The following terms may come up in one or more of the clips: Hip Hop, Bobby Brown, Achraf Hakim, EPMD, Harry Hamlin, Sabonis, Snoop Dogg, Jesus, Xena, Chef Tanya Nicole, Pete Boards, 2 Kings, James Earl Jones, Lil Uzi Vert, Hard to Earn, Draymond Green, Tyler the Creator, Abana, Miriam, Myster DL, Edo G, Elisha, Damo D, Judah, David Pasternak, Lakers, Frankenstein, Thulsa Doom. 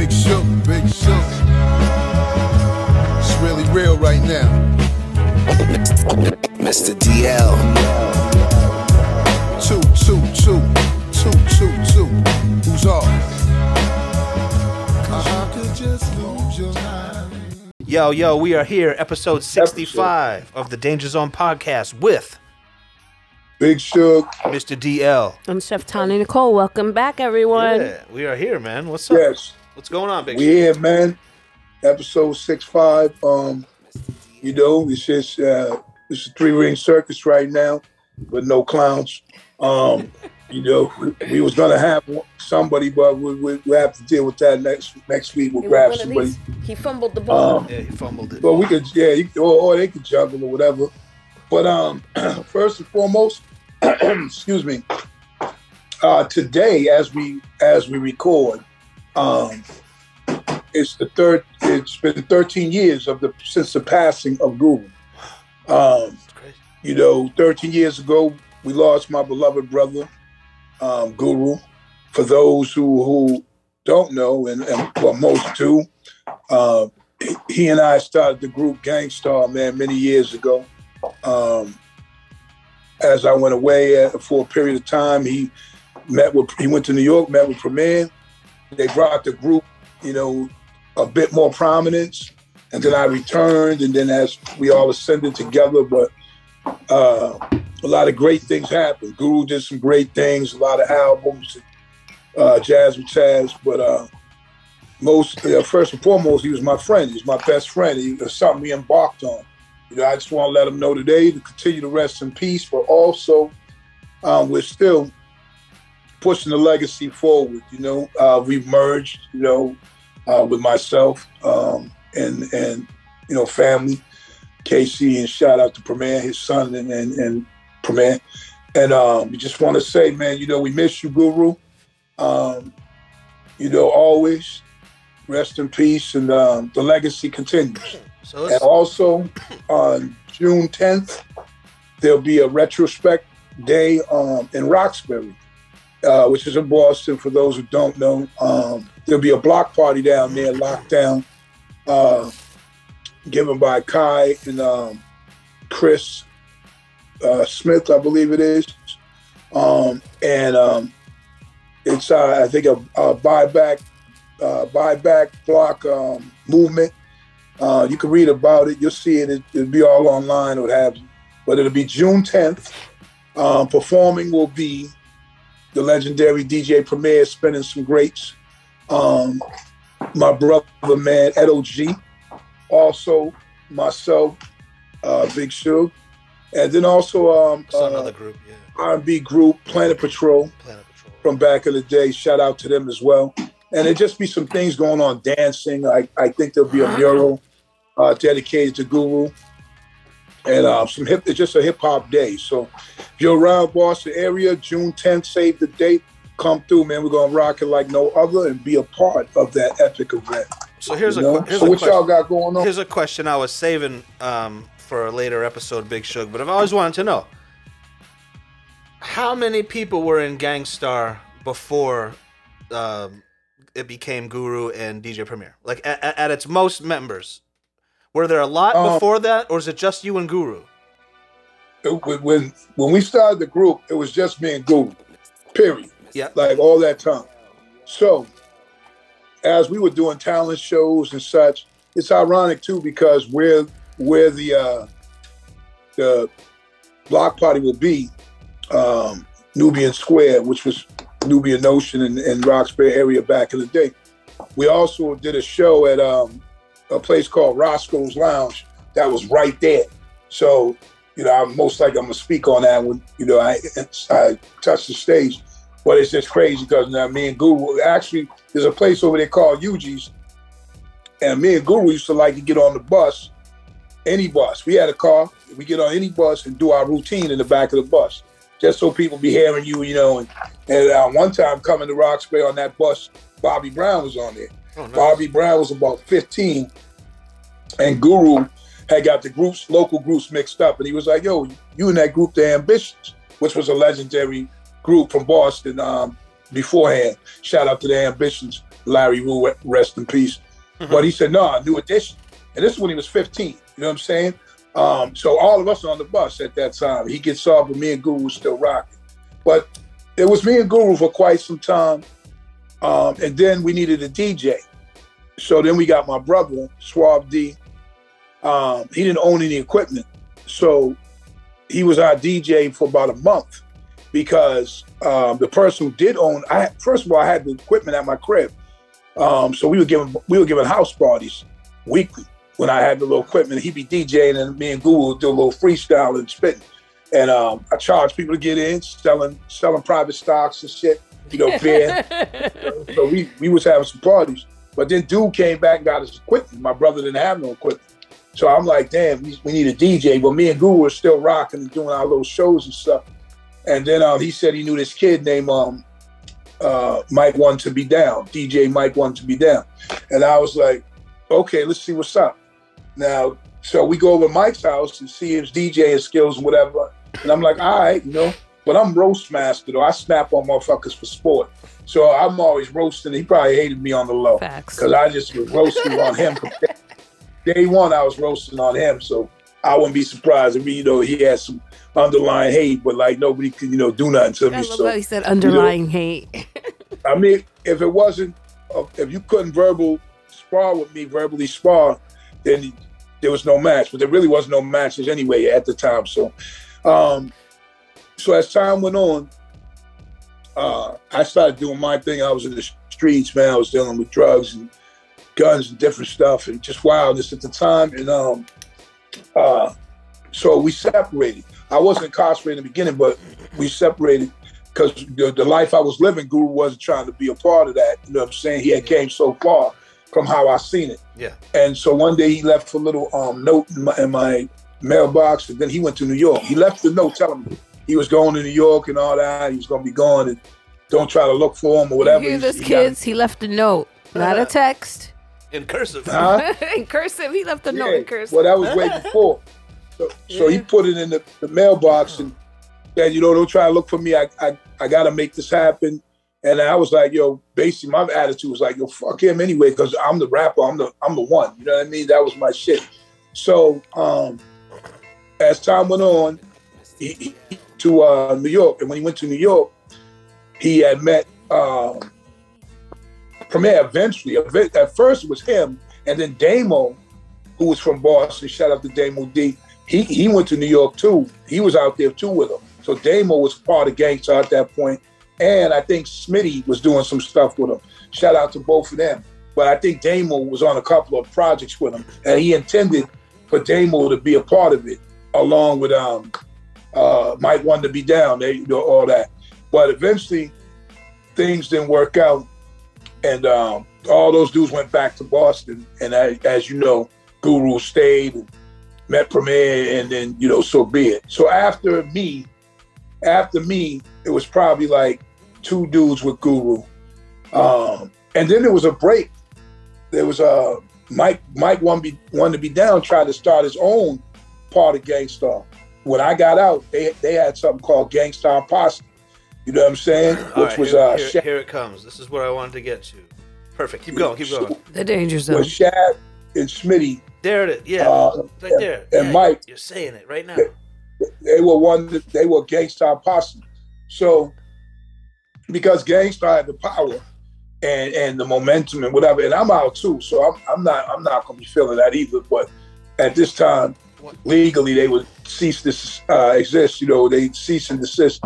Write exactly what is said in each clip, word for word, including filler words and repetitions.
Big Shook, Big Shook. It's really real right now. Mister D L. Two, two, two, two, two, two. Who's off? Uh-huh. You could just lose your mind. Yo, yo, we are here, episode sixty-five of the Danger Zone Podcast with Big Shook, Mister D L. I'm Chef Tanya Nicole. Welcome back, everyone. Yeah, we are here, man. What's up? Yes. What's going on, Big Shook? We're here, man. Episode sixty-five. Um, you know, it's just uh, it's a three-ring circus right now, but no clowns. Um, you know, we, we was gonna have somebody, but we we, we have to deal with that next next week. We'll grab somebody. He fumbled the ball. Um, yeah, he fumbled it. But we could, yeah, he, or, or they could juggle or whatever. But um, first and foremost. Excuse me. Uh, today, as we as we record, um, it's the third. It's been thirteen years of the since the passing of Guru. Um, you know, thirteen years ago, we lost my beloved brother, um, Guru. For those who, who don't know, and, and well, most do, uh, he and I started the group Gangstar, man, many years ago. Um, As I went away for a period of time, he met with he went to New York, met with Premier. They brought the group, you know, a bit more prominence. And then I returned, and then as we all ascended together, but uh, a lot of great things happened. Guru did some great things, a lot of albums, uh, Jazz with Chaz. But uh, most, uh, first and foremost, he was my friend. He was my best friend. He was something we embarked on. You know, I just want to let them know today to continue to rest in peace, but also um, we're still pushing the legacy forward. You know, uh, we've merged, you know, uh, with myself um, and, and you know, family, K C, and shout out to Premier, his son, and, and, and Premier. And um, we just want to say, man, you know, we miss you, Guru. Um, you know, always rest in peace, and um, the legacy continues. So and also on June tenth, there'll be a retrospect day um, in Roxbury, uh, which is in Boston. For those who don't know, um, there'll be a block party down there, Lockdown, uh, given by Kai and um, Chris uh, Smith, I believe it is. Um, and um, it's, uh, I think, a, a buyback, uh, buyback block um, movement. Uh, you can read about it. You'll see it. It'll be all online or what have you. But it'll be June tenth. Um, performing will be the legendary D J Premier, spinning some greats. Um, my brother, man, Edo G. Also, myself, uh, Big Shug. And then also um, uh, another group, yeah. R and B group, Planet Patrol, Planet Patrol, from back in the day. Shout out to them as well. And it'll just be some things going on, dancing. I, I think there'll be a mural. Uh, dedicated to Guru, and uh, some hip. It's just a hip hop day. So if you're around Boston area, June tenth, save the date. Come through, man. We're gonna rock it like no other, and be a part of that epic event. So here's you know? a here's so a what question. Y'all got going on? Here's a question I was saving um, for a later episode, Big Shug. But I've always wanted to know how many people were in Gangstar before. Um, It became Guru and D J Premier. Like at, at its most members, were there a lot um, before that, or is it just you and Guru? It, when when we started the group, it was just me and Guru. Period. Yeah. Like all that time. So, as we were doing talent shows and such, it's ironic too because where where the uh, the block party will be, um, Nubian Square, which was. Nubian Notion and, and Roxbury area back in the day. We also did a show at um, a place called Roscoe's Lounge that was right there. So, you know, I'm most likely I'm gonna speak on that when you know I I touch the stage. But it's just crazy because now me and Guru actually there's a place over there called U G's, and me and Guru used to like to get on the bus, any bus. We had a car. We get on any bus and do our routine in the back of the bus. Just so people be hearing you, you know. And, and uh, one time coming to Roxbury on that bus, Bobby Brown was on there. Oh, nice. Bobby Brown was about fifteen, and Guru had got the groups, local groups mixed up. And he was like, yo, you in that group, The Ambitions, which was a legendary group from Boston um, beforehand. Shout out to The Ambitions. Larry Rue, rest in peace. Mm-hmm. But he said, no, nah, New Edition. And this is when he was fifteen, you know what I'm saying? Um, so all of us on the bus at that time, he gets off, but me and Guru was still rocking. But it was me and Guru for quite some time. Um, and then we needed a D J. So then we got my brother, Swab D. Um, he didn't own any equipment. So he was our D J for about a month because um, the person who did own, I first of all, I had the equipment at my crib. Um, so we were giving we were giving house parties weekly when I had the little equipment. He'd be DJing and me and Guru would do a little freestyle and spitting. And um, I charged people to get in, selling selling private stocks and shit, you know, beer. So we, we was having some parties. But then dude came back and got his equipment. My brother didn't have no equipment. So I'm like, damn, we, we need a D J. But me and Guru were still rocking and doing our little shows and stuff. And then um, he said he knew this kid named um, uh, Mike One to Be Down, D J Mike One to Be Down. And I was like, okay, let's see what's up. Now, so we go over to Mike's house and see his DJing skills and whatever. And I'm like, all right, you know. But I'm roast master, though. I snap on motherfuckers for sport. So I'm always roasting. He probably hated me on the low. Facts. Because I just was roasting on him. Day one, I was roasting on him, so I wouldn't be surprised. I mean, you know, he had some underlying hate, but like nobody could, you know, do nothing to me. I love so, how he said underlying you know, hate. I mean, if it wasn't, if you couldn't verbal spar with me, verbally spar, then there was no match. But there really was no matches anyway at the time. So, um, so as time went on, uh, I started doing my thing. I was in the streets, man. I was dealing with drugs and guns and different stuff and just wildness at the time. And um, uh, so we separated. I wasn't incarcerated in the beginning, but we separated because the, the life I was living, Guru wasn't trying to be a part of that. You know what I'm saying? He had came so far from how I seen it. Yeah. And so one day he left a little um, note in my, in my mailbox, and then he went to New York. He left the note telling me he was going to New York and all that. He was going to be gone and don't try to look for him or whatever. You hear this, he kids? Got... He left a note, not a text. In cursive. Huh? In cursive. He left a yeah. note in cursive. Well, that was way before. So, yeah. so he put it in the, the mailbox oh. and said, you know, don't try to look for me. I I, I got to make this happen. And I was like, yo, basically my attitude was like, yo, fuck him anyway, because I'm the rapper. I'm the I'm the one. You know what I mean? That was my shit. So um, as time went on, he, he to uh, New York. And when he went to New York, he had met... Uh, Premier eventually. At first it was him, and then Damo, who was from Boston, shout out to Damo D, he he went to New York too. He was out there too with him. So Damo was part of Gangsta at that point, and I think Smitty was doing some stuff with him. Shout out to both of them. But I think Damo was on a couple of projects with him, and he intended for Damo to be a part of it, along with um, uh, Mike One to Be Down, they, you know, all that. But eventually, things didn't work out. And um, all those dudes went back to Boston. And I, as you know, Guru stayed, and met Premier, and then, you know, so be it. So after me, after me, it was probably like two dudes with Guru. Um, and then there was a break. There was a, uh, Mike Mike One Be, One to Be Down tried to start his own part of Gangstar. When I got out, they they had something called Gangstar Posse. You know what I'm saying? Which right, was here, uh, here, Shab- here it comes. This is what I wanted to get to. Perfect. Keep going. Keep going. The Danger Zone. With Shab and Smitty. There it is. Yeah, uh, right and, there. And yeah, Mike. You're saying it right now. They, they were one. They were Gangstar Posse. So, because Gangstar had the power and and the momentum and whatever, and I'm out too, so I'm I'm not I'm not gonna be feeling that either. But at this time, what? Legally they would cease to uh, exist. You know, they cease and desist.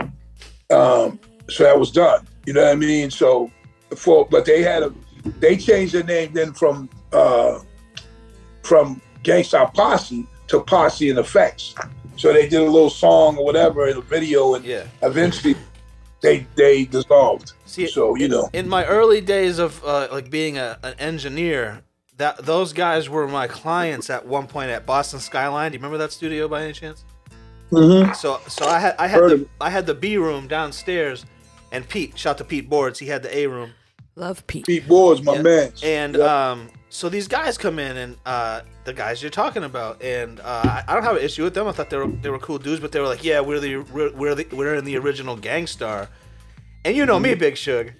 Um, so that was done. You know what I mean? So, for, but they had a, they changed their name then from uh, from Gangsta Posse to Posse in Effects. So they did a little song or whatever in a video, and yeah. eventually they they dissolved. See, so you know, in my early days of uh, like being a, an engineer, that those guys were my clients at one point at Boston Skyline. Do you remember that studio by any chance? Mm-hmm. So, so I had I had Heard the him. I had the B room downstairs, and Pete, shout to Pete Boards, he had the A room. Love Pete. Pete Boards, my yeah. man. And yep. um, so these guys come in, and uh, the guys you're talking about, and uh, I don't have an issue with them. I thought they were they were cool dudes, but they were like, yeah, we're the we're, we're the we're in the original Gangstar, And you know me, Big Shook.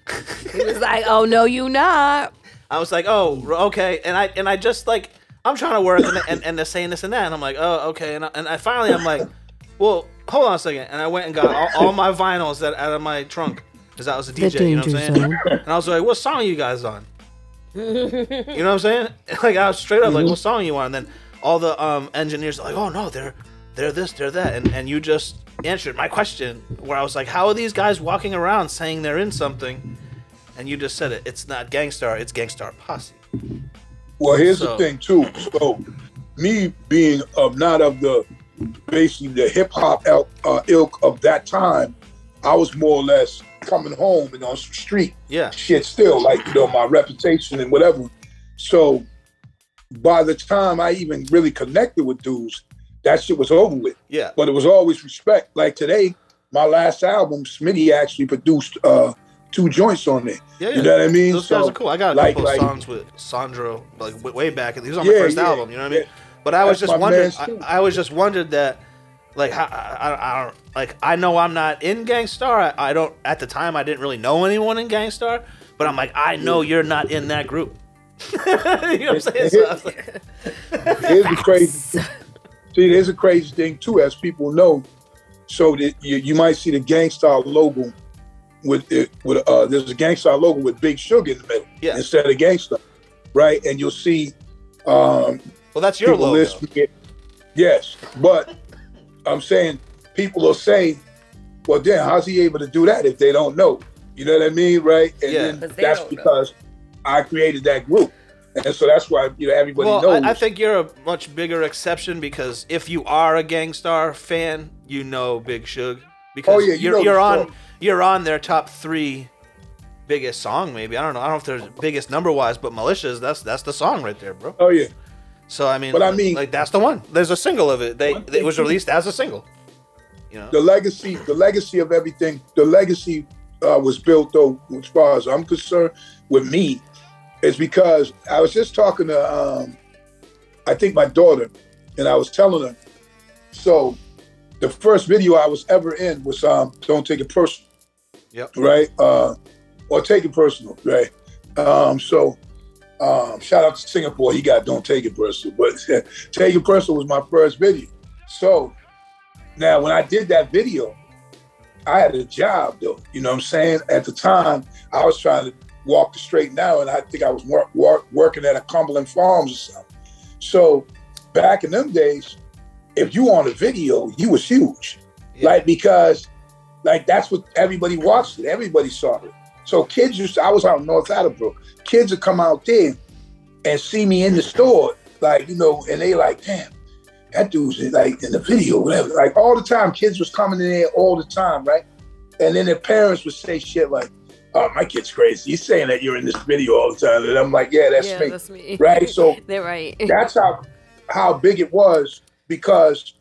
He was like, "Oh no, you not." I was like, "Oh, okay." And I and I just like I'm trying to work, and and, and they're saying this and that, and I'm like, "Oh, okay." And I, and I finally I'm like, "Well, hold on a second." And I went and got all, all my vinyls that out of my trunk because I was a D J, you know what I'm saying? Zone. And I was like, "What song are you guys on?" You know what I'm saying? Like I was straight up like, "What song are you on?" And then all the um, engineers are like, "Oh no, they're they're this, they're that," and and you just answered my question where I was like, how are these guys walking around saying they're in something? And you just said it. It's not Gangstar, it's Gangstar Posse. Well, here's so. the thing too. So me being of not of the basically the hip hop el- uh, ilk of that time, I was more or less coming home and on some street yeah. shit still, like, you know, my reputation and whatever. So by the time I even really connected with dudes, that shit was over with. Yeah. But it was always respect. Like today, my last album, Smitty actually produced uh, two joints on it. Yeah, yeah. You know what I mean? Those so, guys are cool. I got a like, couple like, songs with Sandro, like way back. He was on yeah, the first yeah, album. You know what yeah. I mean? But I That's was just wondering. I, I was just wondered that, like, how, I, I, I don't like. I know I'm not in Gangstar. I, I don't. At the time, I didn't really know anyone in Gangstar. But I'm like, I know you're not in that group. You know what I'm saying? So I was like, it's crazy. See, there's a crazy thing too, as people know. So that you, you might see the Gangstar logo with it, with uh, there's a Gangstar logo with Big Sugar in the middle yeah. instead of Gangstar, right? And you'll see. Um, well, that's your logo. Listening. Yes, but I'm saying people will say, "Well, then how's he able to do that if they don't know?" You know what I mean, right? And yeah. then that's because know. I created that group. And so that's why, you know, everybody well, knows. I, I think you're a much bigger exception because if you are a Gangstar fan, you know Big Suge because oh, yeah, you you're, you're on you're on their top three biggest song maybe. I don't know. I don't know if they're biggest number wise, but Militias, that's that's the song right there, bro. Oh yeah. So I mean, but I mean, like that's the one. There's a single of it. They it was released as a single. You know. The legacy, the legacy of everything. The legacy uh, was built though, as far as I'm concerned, with me. It's because I was just talking to, um, I think my daughter, and I was telling her, so the first video I was ever in was um, Don't Take It Personal, yep. right? Uh, or Take It Personal, right? Um, so um, shout out to Singapore, he got Don't Take It Personal, but Take It Personal was my first video. So now when I did that video, I had a job though, you know what I'm saying? At the time, I was trying to walk the straight now, and I think I was work, work, working at a Cumberland Farms or something. So back in them days, if you on a video, you was huge. Yeah. Like, because, like, that's what everybody watched it. Everybody saw it. So kids used to, I was out in North Attleboro. Kids would come out there and see me in the store, like, you know, and they like, damn, that dude's in, like, in the video, whatever. Like, all the time, kids was coming in there all the time, right? And then their parents would say shit like, "Oh, my kid's crazy. He's saying that you're in this video all the time." And I'm like, yeah, that's, yeah, me. that's me. Right? So they're right. That's how how big it was because,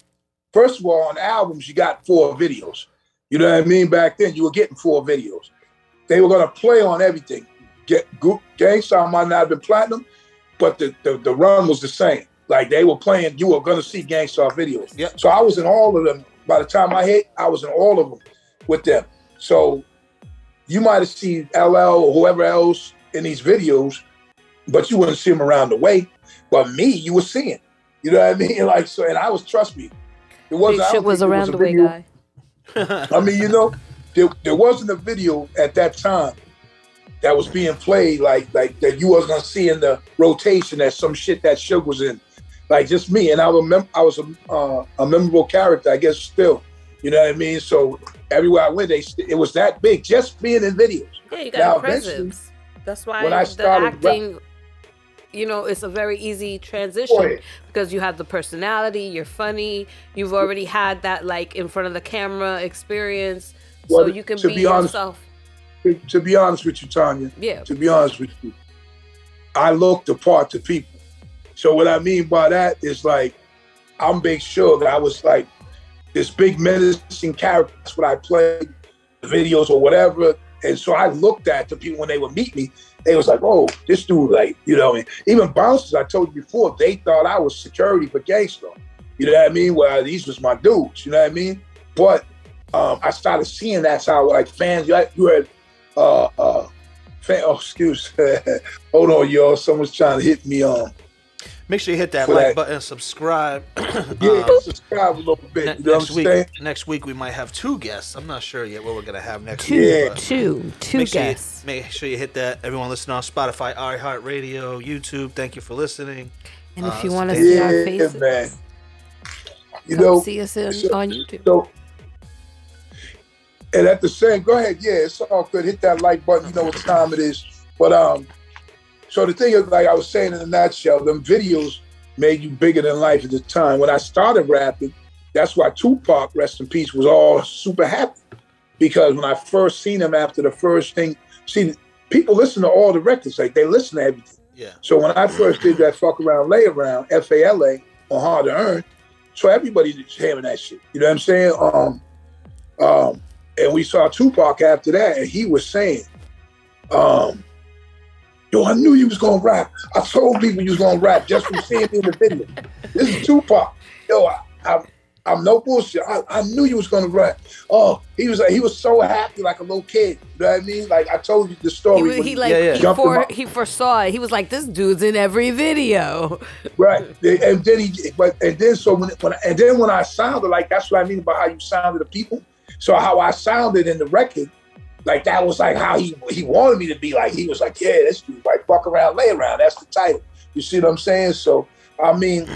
first of all, on albums, you got four videos. You know what I mean? Back then, you were getting four videos. They were going to play on everything. Get, Gangstar might not have been platinum, but the, the, the run was the same. Like, they were playing, you were going to see Gangstar videos. Yep. So I was in all of them. By the time I hit, I was in all of them with them. So you might have seen L L or whoever else in these videos, but you wouldn't see them around the way. But me, you were seeing. You know what I mean? Like, so, and I was, trust me, it wasn't. Shit was around the way guy. I mean, you know, there, there wasn't a video at that time that was being played like like that you was gonna see in the rotation that some shit that Suge was in, like just me. And I remember I was a, uh, a memorable character, I guess, still. You know what I mean? So everywhere I went, they st- it was that big, just being in videos. Yeah, you got now, a presence. That's why when I started the acting, rap- you know, it's a very easy transition Boy. because you have the personality, you're funny, you've already had that, like, in front of the camera experience, well, so you can be, be honest, yourself. To, to be honest with you, Tanya, yeah. to be honest with you, I look the part to people. So what I mean by that is, like, I'm Big Sure that I was, like, this big menacing character, that's what I played, the videos or whatever. And so I looked at the people when they would meet me, they was like, "Oh, this dude," like, you know, and even bouncers, I told you before, they thought I was security for Gangstar. You know what I mean? Well, these was my dudes, you know what I mean? But um, I started seeing that's how, like, fans, you, you had uh, uh, fan, oh, excuse hold on, y'all. Someone's trying to hit me on. Um, Make sure you hit that like that. button, subscribe. yeah, um, subscribe a little bit. Ne- you know next what I'm week, saying? Next week we might have two guests. I'm not sure yet what we're gonna have next two, week. Yeah. Two, two make guests. Sure you, make sure you hit that. Everyone listening on Spotify, iHeartRadio, YouTube. Thank you for listening. And if you uh, want to see yeah, our faces, man. you know, see us in, so, on YouTube. So, and at the same, go ahead. Yeah, it's all good. Hit that like button. You know what time it is. But um. So the thing is, like I was saying in a nutshell, them videos made you bigger than life at the time. When I started rapping, that's why Tupac, rest in peace, was all super happy. Because when I first seen him after the first thing, see, people listen to all the records. Like, they listen to everything. Yeah. So when I first did that Fuck Around, Lay Around, F A L A, on Hard to Earn, so everybody's having that shit. You know what I'm saying? Um, um, and we saw Tupac after that, and he was saying, um, yo, I knew you was gonna rap. I told people you was gonna rap just from seeing me in the video. This is Tupac. Yo, I, I, I'm no bullshit. I, I knew you was gonna rap. Oh, he was like, he was so happy, like a little kid. You know what I mean? Like I told you the story. He, he like yeah, yeah. He, for, my... he foresaw it. He was like, this dude's in every video. Right, and then he, but and then so when, when and then when I sounded like, that's what I mean about how you sounded to people. So how I sounded in the record. Like, that was, like, how he he wanted me to be. Like, he was like, yeah, this dude, like, Fuck Around, Lay Around. That's the title. You see what I'm saying? So, I mean,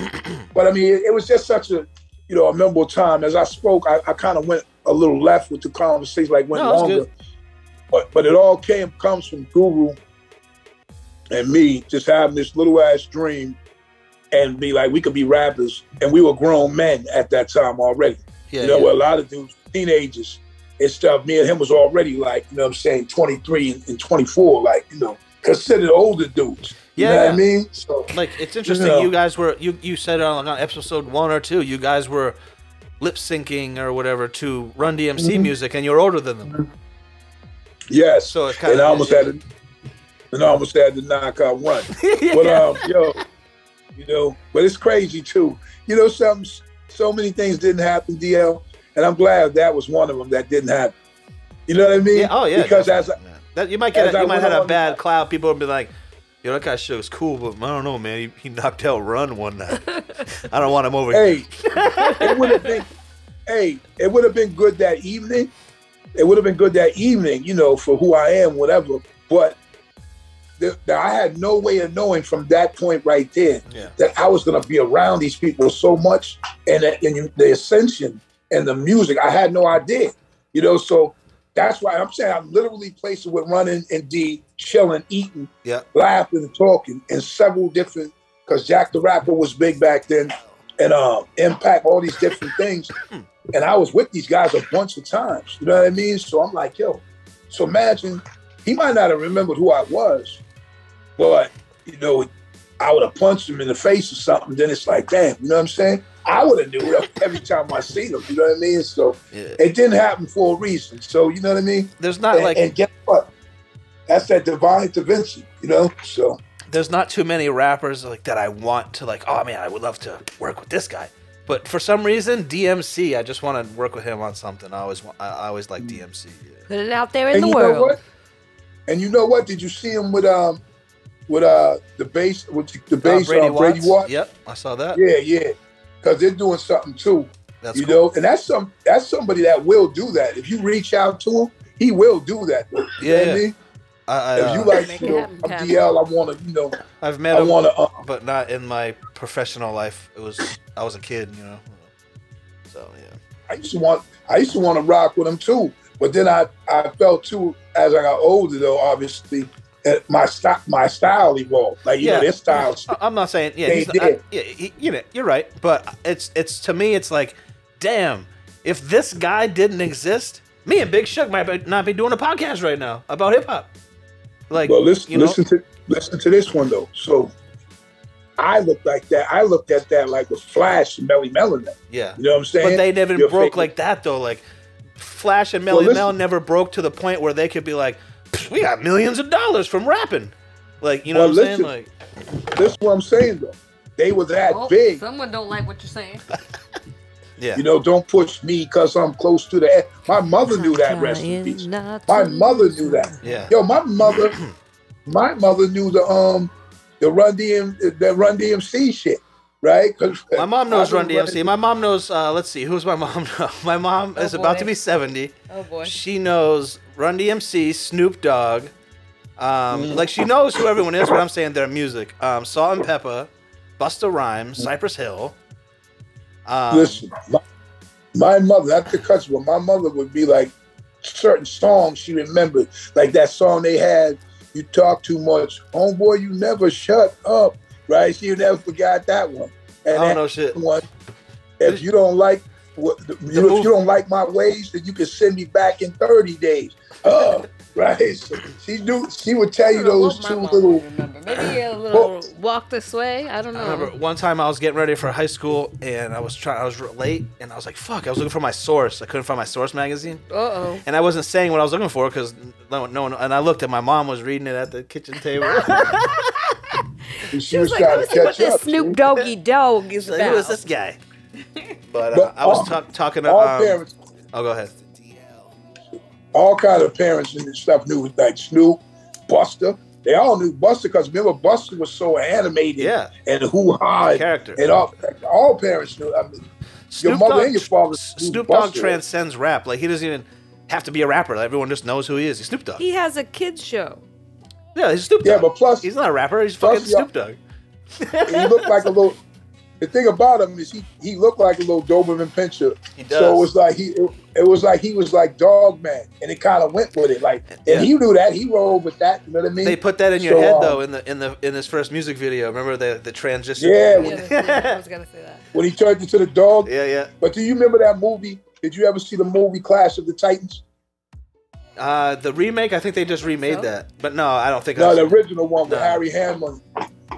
but, I mean, it, it was just such a, you know, a memorable time. As I spoke, I, I kind of went a little left with the conversation, like, went no, longer. But but it all came comes from Guru and me just having this little-ass dream and be like, we could be rappers. And we were grown men at that time already. Yeah, you know, yeah. A lot of dudes, teenagers, and stuff. Me and him was already like, you know what I'm saying, twenty-three and twenty-four, like, you know, considered older dudes. You yeah, know yeah. what I mean? So, like, it's interesting. You, know, you guys were, you, you said on, on episode one or two, you guys were lip syncing or whatever to Run D M C mm-hmm. music, and you're older than them. Mm-hmm. Yes. So it kind and of I almost had to, and I almost had to knock out one. yeah. But, um, yo, you know, but it's crazy too. You know, some, so many things didn't happen, D L. And I'm glad that was one of them that didn't happen. You know what I mean? Yeah, oh yeah. Because as I, that, you might get, a, you might have a bad that. cloud. People would be like, "Yo, that guy show's cool, but I don't know, man. He, he knocked out Run one night. I don't want him over hey, here." it would have been, hey, it would have been good that evening. It would have been good that evening, you know, for who I am, whatever. But the, the, I had no way of knowing from that point right there yeah. that I was going to be around these people so much, and and the ascension. And the music, I had no idea, you know. So that's why I'm saying I'm literally placed with running and D, chilling, eating, yeah. laughing, and talking, and several different. Because Jack the Rapper was big back then, and um, Impact, all these different things. And I was with these guys a bunch of times. You know what I mean? So I'm like, yo. So imagine he might not have remembered who I was, but you know, I would have punched him in the face or something. Then it's like, damn, you know what I'm saying? I would have knew it every time I seen them. You know what I mean? So yeah. it didn't happen for a reason. So you know what I mean? There's not and, like, and guess what? That's that divine intervention. You know, so there's not too many rappers like that. I want to like, oh man, I would love to work with this guy. But for some reason, D M C, I just want to work with him on something. I always, want, I, I always like D M C. Yeah. Put it out there in and the you world. Know what? And you know what? Did you see him with um? With uh the bass, with the bass on uh, Brady, uh, Brady Watts. Yep, I saw that. Yeah, yeah, because they're doing something too. That's you cool. know, and that's some that's somebody that will do that. If you reach out to him, he will do that. You yeah, know yeah. What I mean? I, I, if you uh, like, you know, I'm D L. I want to, you know. I've met I him, wanna, uh, but not in my professional life. It was I was a kid, you know. So yeah, I used to want I used to want to rock with him too, but then I I felt too as I got older though, obviously. My style, my style evolved. Like you yeah. know, their styles. I'm not saying yeah, he's not, I, yeah he, you know, you're right. But it's it's to me, it's like, damn, if this guy didn't exist, me and Big Shook might not be doing a podcast right now about hip hop. Like, well, listen, you know? listen to listen to this one though. So I looked like that. I looked at that like with Flash and Melly Mel. Yeah, you know what I'm saying. But they never you're broke favorite. Like that though. Like Flash and Melly well, Mel never broke to the point where they could be like. We got millions of dollars from rapping. Like, you know well, what I'm listen, saying? Like, this is what I'm saying, though. They were that well, big. Someone don't like what you're saying. Yeah. You know, don't push me because I'm close to the end. My mother knew that recipe. My mother knew that. Yeah. Yo, my mother, my mother knew the um the Run D M the Run D M C shit, right? My mom knows Run D M C. My mom knows. Uh, let's see, who's my mom? My mom oh, is boy. about to be seventy. Oh boy. She knows Run D M C, Snoop Dogg. Um, mm. Like she knows who everyone is, but I'm saying their music. Um, Salt and Pepper, Busta Rhymes, Cypress Hill. Um, Listen, my, my mother, not the cuss, but my mother would be like certain songs she remembered, like that song they had, "You Talk Too Much, Homeboy, You Never Shut Up," right? She never forgot that one. And I don't know shit. One, if you don't like what, the, the you, if you don't like my ways, then you can send me back in thirty days. Oh, right? So she do. She would tell you those two little. Maybe a little oh. walk this way. I don't know. I remember one time I was getting ready for high school and I was trying. I was late and I was like, "Fuck!" I was looking for my Source. I couldn't find my Source magazine. Uh oh. And I wasn't saying what I was looking for because no, no one. And I looked and my mom was reading it at the kitchen table. she, she was, was trying like, to catch up. This Snoop Doggy Dog is like, about. Who is this guy? But, uh, but I was all, t- talking to. All um, parents. Oh, go ahead. All kind of parents and stuff knew, like Snoop, Busta. They all knew Busta because remember Busta was so animated yeah. and hoo-ha character. And all, all parents knew. I mean, Snoop your mother Dogg, and your father. Snoop Dogg transcends rap. Like he doesn't even have to be a rapper. Like, everyone just knows who he is. He's Snoop Dogg. He has a kids show. Yeah, he's Snoop Dogg. Yeah, but plus he's not a rapper. He's fucking Snoop Dogg. He looked like a little. The thing about him is he, he looked like a little Doberman Pinscher. He does. So it was like he it, it was like he was like Dog Man, and it kind of went with it. Like, and yeah. he knew that he rolled with that. You know what I mean? They put that in your so, head um, though in the in the in his first music video. Remember the the transition? Yeah, when, yeah, I was gonna say that. When he turned into the dog. Yeah, yeah. But do you remember that movie? Did you ever see the movie Clash of the Titans? Uh, the remake. I think they just remade so? that. But no, I don't think. No, I the original one no. with Harry Hamlin.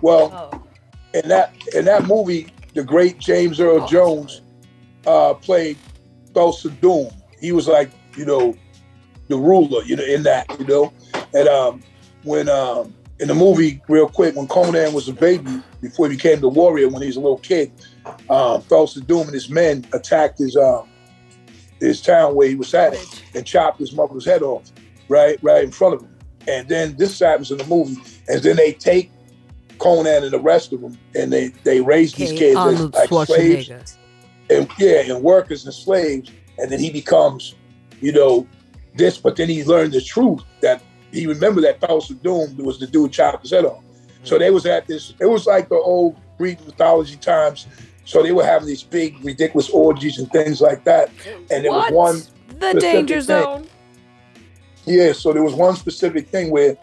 Well. Oh. In that in that movie, the great James Earl Jones uh, played Thulsa Doom. He was like, you know, the ruler, you know, in that, you know. And um, when um, in the movie, real quick, when Conan was a baby, before he became the warrior, when he was a little kid, um, Thulsa Doom and his men attacked his um, his town where he was at it and chopped his mother's head off, right, right in front of him. And then this happens in the movie, and then they take Conan and the rest of them, and they, they raised these okay, kids as, like slaves, and yeah, and workers and slaves, and then he becomes, you know, this. But then he learned the truth that he remembered that Thulsa Doom was the dude chopped his head off. Mm-hmm. So they was at this. It was like the old Greek mythology times. So they were having these big, ridiculous orgies and things like that. And there what? was one the danger zone. Thing. Yeah. So there was one specific thing where.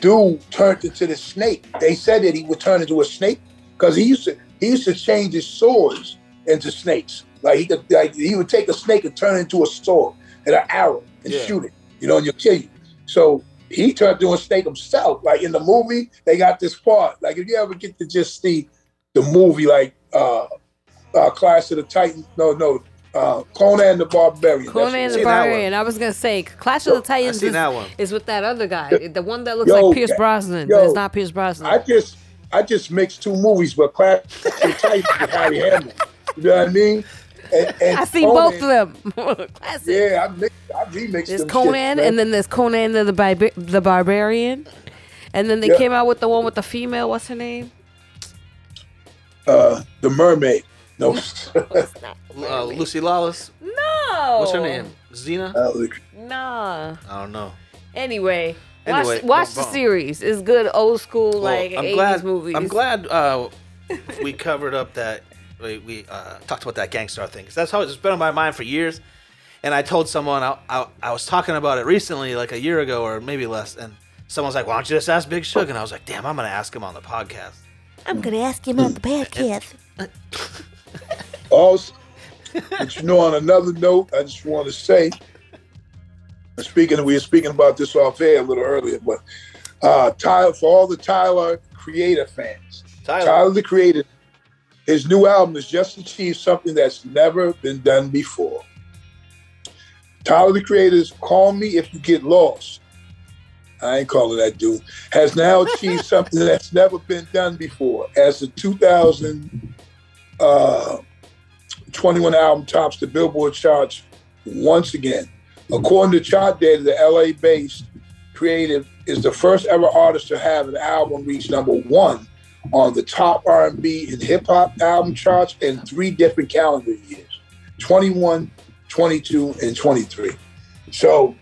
Dude turned into the snake. They said that he would turn into a snake because he used to he used to change his swords into snakes. Like he could, like he would take a snake and turn it into a sword and an arrow and yeah. shoot it, you know, and you'll kill you. So he turned into a snake himself. Like in the movie, they got this part. Like if you ever get to just see the movie, like uh, uh, Clash of the Titans, no, no. Uh, Conan the Barbarian. Conan the Barbarian. I was going to say Clash of the Titans is, is with that other guy. The, the one that looks yo, like Pierce Brosnan, yo, but it's not Pierce Brosnan. I just I just mixed two movies, but Clash of the Titans with Harry Hamlin. You know what I mean? And, and I seen Conan, both of them. Classic. Yeah, I, mixed, I remixed there's them. There's Conan, shit, and then there's Conan the, the, Bar- the Barbarian. And then they yeah. came out with the one with the female. What's her name? Uh, the Mermaid. No, uh, Lucy Lawless. No, what's her name? Xena. Nah, I don't know. Anyway, anyway watch, watch the series. It's good, old school, well, like I'm eighties glad, movies. I'm glad uh, we covered up that we, we uh, talked about that Gangstar thing. Cause that's how it's been on my mind for years. And I told someone I, I I was talking about it recently, like a year ago or maybe less. And someone's like, "Why don't you just ask Big Shook?" And I was like, "Damn, I'm gonna ask him on the podcast." I'm gonna ask him on the podcast. Also, but you know, on another note, I just want to say, speaking, we were speaking about this off air a little earlier, but uh, Tyler, for all the Tyler Creator fans, Tyler. Tyler the Creator, his new album has just achieved something that's never been done before. Tyler the Creator's "Call Me If You Get Lost," I ain't calling that dude, has now achieved something that's never been done before as the two thousand. Uh, twenty-one album tops the Billboard charts once again. According to chart data, the L A-based creative is the first ever artist to have an album reach number one on the top R and B and hip-hop album charts in three different calendar years, twenty-one, twenty-two, and twenty-three. So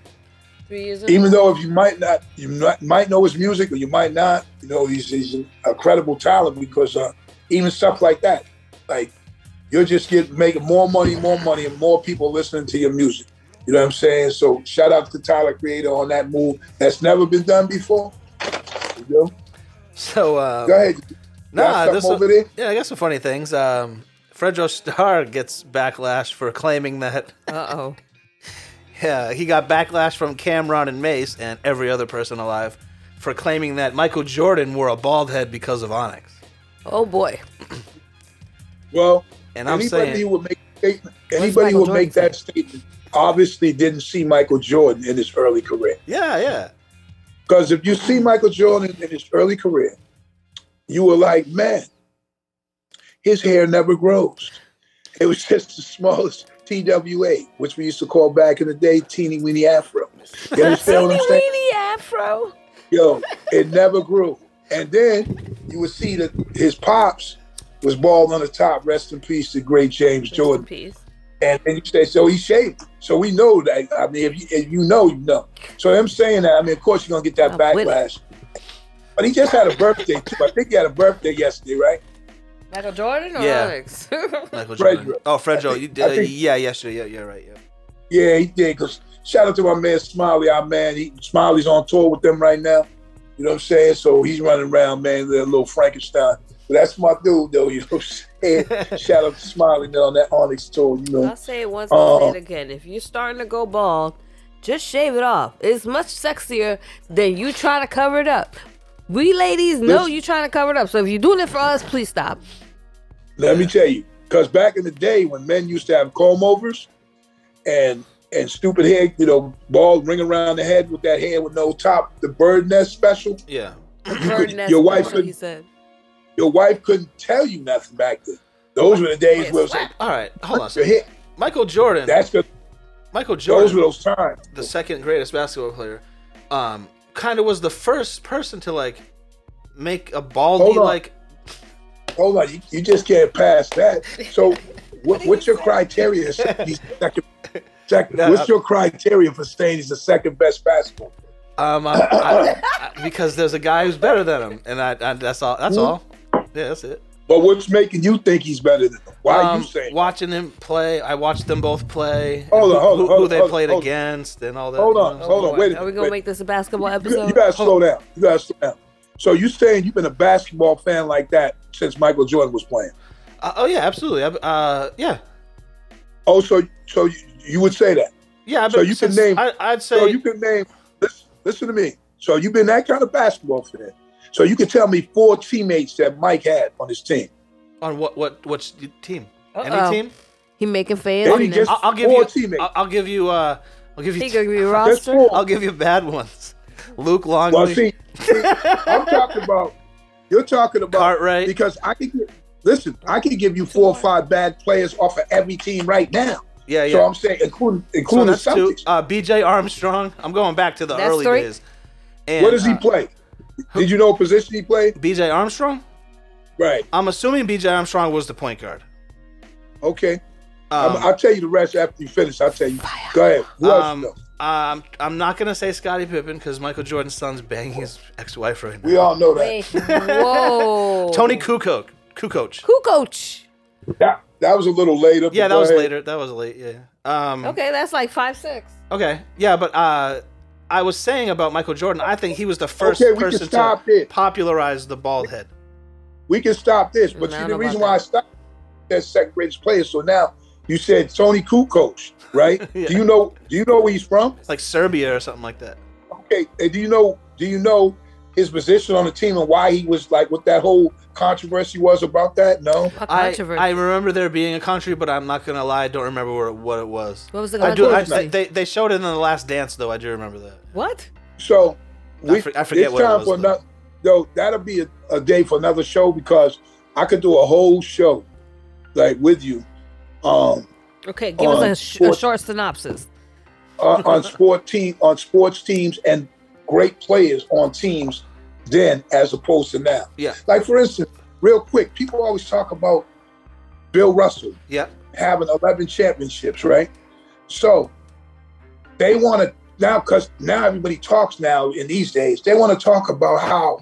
even though if you might not, you not, might know his music or you might not, you know, he's, he's a credible talent because uh, even stuff like that, like you'll just get making more money, more money, and more people listening to your music. You know what I'm saying? So shout out to Tyler Creator on that move. That's never been done before. You know? So uh, go ahead. Nah, this over a, yeah, I got some funny things. Um, Fredro Starr gets backlash for claiming that. Uh oh. Yeah, he got backlash from Cameron and Mace and every other person alive for claiming that Michael Jordan wore a bald head because of Onyx. Oh boy. Well, and I'm anybody saying, who would make statement, anybody who would make that statement obviously didn't see Michael Jordan in his early career. Yeah, yeah. Because if you see Michael Jordan in his early career, you were like, man, his hair never grows. It was just the smallest T W A, which we used to call back in the day teeny weeny afro. You understand what I'm saying? Teeny weeny afro. Yo, it never grew. And then you would see that his pops was bald on the top. Rest in peace to great James Rest Jordan. Rest in peace. And then you say, so he shaved. So we know that. I mean, if you, if you know, you know. So I'm saying that. I mean, of course you're gonna get that I'm backlash. But he just had a birthday too. I think he had a birthday yesterday, right? Michael Jordan or yeah. Alex? Michael Jordan. Fredro. Oh, Fredro. Think, you did. Think, yeah, yesterday. Yeah, yeah, right. Yeah. Yeah, he did. Cause shout out to my man Smiley. Our man, he, Smiley's on tour with them right now. You know what I'm saying? So he's running around, man, with a little Frankenstein. But that's my dude, though. You know what I'm saying? Shout out to Smiley on that Onyx tour. You know. I'll say it once. I'll uh, say it again. If you're starting to go bald, just shave it off. It's much sexier than you trying to cover it up. We ladies know you're trying to cover it up. So if you're doing it for us, please stop. Let me tell you, because back in the day when men used to have comb overs and and stupid hair, you know, bald ring around the head with that hair with no top, the bird nest special. Yeah. You bird could, nest your wife special, he said. Your wife couldn't tell you nothing back then. Those were the days yes, where it was like, all right, hold on. So Michael Jordan. That's good. Michael Jordan. Those were those times. The second greatest basketball player. Um, kind of was the first person to like make a baldy hold like. Hold on, you, you just can't pass that. So, what, what's your criteria? Second, second, no, what's I, your criteria for saying he's the second best basketball? Um, I, I, I, because there's a guy who's better than him, and I, I that's all. That's mm-hmm. all. Yeah, that's it. But what's making you think he's better than him? Why um, are you saying? Watching him play, I watched them both play. Hold on, hold on, who, who they on, played hold against, on. And all that. Hold on, you know, hold on. Wait a minute. Are we gonna wait. make this a basketball episode? You, you gotta slow down. You gotta slow down. So you saying you've been a basketball fan like that since Michael Jordan was playing? Uh, oh yeah, absolutely. Uh, yeah. Oh, so so you, you would say that? Yeah, I've been, so you can name. I, I'd say. So you can name. Listen, listen to me. So you've been that kind of basketball fan. So you can tell me four teammates that Mike had on his team. On what what what's your team? Uh-oh. Any team? He making fans. I'll, I'll give you. Teammates. I'll give you. Uh, I'll give you. He t- give you a roster. I'll give you bad ones. Luke Longley. Well, see, see, I'm talking about. You're talking about Cartwright. Because I can get, listen. I can give you four or five bad players off of every team right now. Yeah, yeah. So I'm saying, including including so the Celtics. Uh, B J Armstrong. I'm going back to the that's early three? Days. And, what does he uh, play? Did you know what position he played? B J Armstrong? Right. I'm assuming B J Armstrong was the point guard. Okay. Um, I'll tell you the rest after you finish. I'll tell you. Fire. Go ahead. Who um, else um, I'm not going to say Scottie Pippen because Michael Jordan's son's banging his ex-wife right now. We all know that. Wait. Whoa. Tony Kukoc. Kukoc. Kukoc. That, that was a little later. Yeah, that was ahead. later. That was late, yeah. Um, okay, that's like five six. Okay. Yeah, but... Uh, I was saying about Michael Jordan, I think he was the first okay, person to it. popularize the bald head. We can stop this, but see, the reason why that. I stopped that second greatest player. So now you said Tony Kukoc, right? yeah. Do you know? Do you know where he's from? It's like Serbia or something like that. Okay, and do you know? Do you know his position on the team and why he was like what that whole controversy was about? That no, I, I remember there being a controversy, but I'm not gonna lie, I don't remember where, what it was. What was the controversy? I do, I, I, they they showed it in The Last Dance, though. I do remember that. What? So we, I, for, I forget what it was. For though. Not, though that'll be a, a day for another show because I could do a whole show like with you Um, okay, give us a, sh- sport, a short synopsis. uh, on sport team, on sports teams and great players on teams then as opposed to now. Yeah. Like, for instance, real quick, people always talk about Bill Russell yeah. having eleven championships, right? So they want to, now, because now everybody talks now in these days, they want to talk about how,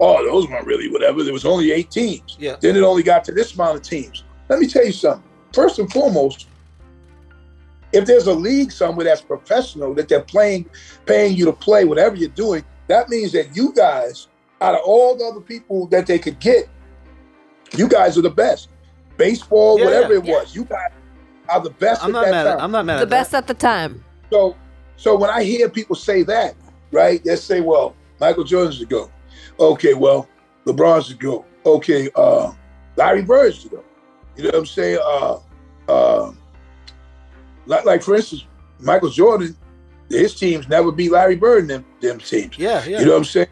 oh, those weren't really whatever. There was only eight teams. Yeah. Then it only got to this amount of teams. Let me tell you something. First and foremost, if there's a league somewhere that's professional, that they're playing, paying you to play, whatever you're doing, that means that you guys, out of all the other people that they could get, you guys are the best. Baseball, yeah, whatever yeah, it yeah. was, you guys are the best I'm at not that mad time. At, I'm not mad the at that. The best at the time. So, so when I hear people say that, right, they say, well, Michael Jordan's the GOAT. Okay, well, LeBron's the GOAT. Okay, uh, Larry Bird's the GOAT. You know what I'm saying? Uh, uh, like, like, for instance, Michael Jordan, his teams never beat Larry Bird and them, them teams. Yeah, yeah. You know what I'm saying?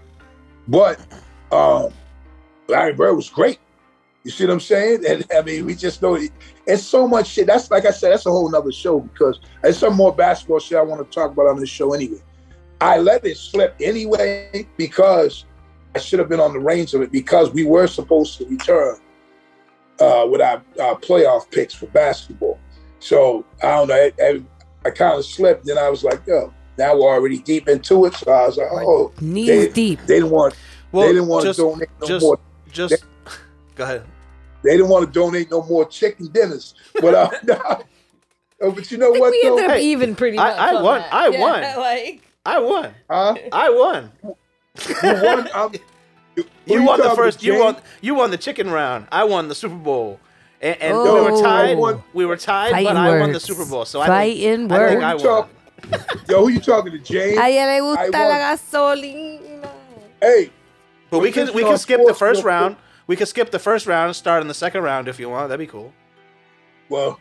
But um, Larry Bird was great. You see what I'm saying? And I mean, we just know it, it's so much shit. That's, like I said, that's a whole nother show, because there's some more basketball shit I want to talk about on this show anyway. I let it slip anyway because I should have been on the reins of it, because we were supposed to return uh, with our, our playoff picks for basketball. So I don't know. I, I, I kind of slipped, and I was like, "Yo, now we're already deep into it." So I was like, "Oh, knees they, deep." They didn't want. Well, they didn't want just, to donate no just, more. Just they, go ahead. They didn't want to donate no more chicken dinners, but uh, no. But you know what? We though? ended up hey, even pretty much. I, I won. That. I yeah, won. Like... I won. Huh? I won. You won. I'm, you you won the first. You won. You won the chicken round. I won the Super Bowl. And, and oh, we were tied. Won, we were tied, but words. I won the Super Bowl. So I think, I think I won. Talk, yo, who you talking to, James? A ella le gusta la gasolina. Hey, but we can we can skip the first round. We can skip the first round and start in the second round if you want. That'd be cool. Well,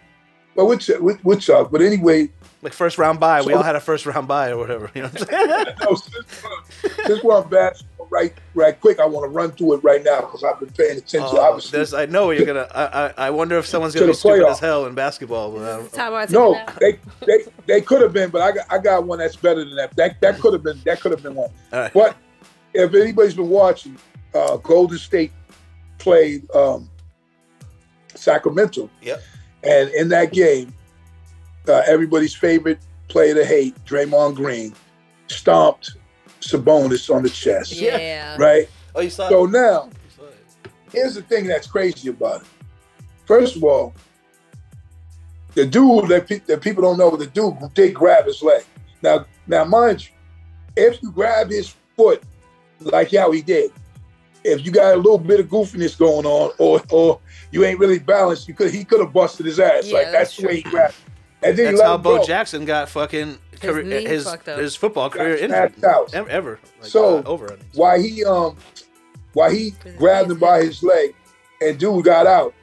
well, what's what's up? But anyway, like first round bye. So, we all had a first round bye or whatever. You know what I'm saying? No, since, since we're on basketball, right, right quick, I want to run through it right now because I've been paying attention. Oh, obviously, I know you're gonna. I, I, I wonder if someone's gonna be stupid as hell in basketball. No, they they they could have been, but I got I got one that's better than that. That that could have been that could have been one. All right. But if anybody's been watching, uh, Golden State played um, Sacramento. Yep. And in that game, uh, everybody's favorite player to hate, Draymond Green, stomped Sabonis on the chest. Yeah. Right? Oh, you saw so it? Now, saw it. Here's the thing that's crazy about it. First of all, the dude that, pe- that people don't know, the dude did grab his leg. Now, now, mind you, if you grab his foot like how he did, if you got a little bit of goofiness going on, or or you ain't really balanced, you could he could have busted his ass. Yeah, like that's, that's the way he grabbed. And then that's he how Bo go. Jackson got fucking his career, his, his football career injured ever. Like, so uh, over why he um why he grabbed him by his leg, and dude got out.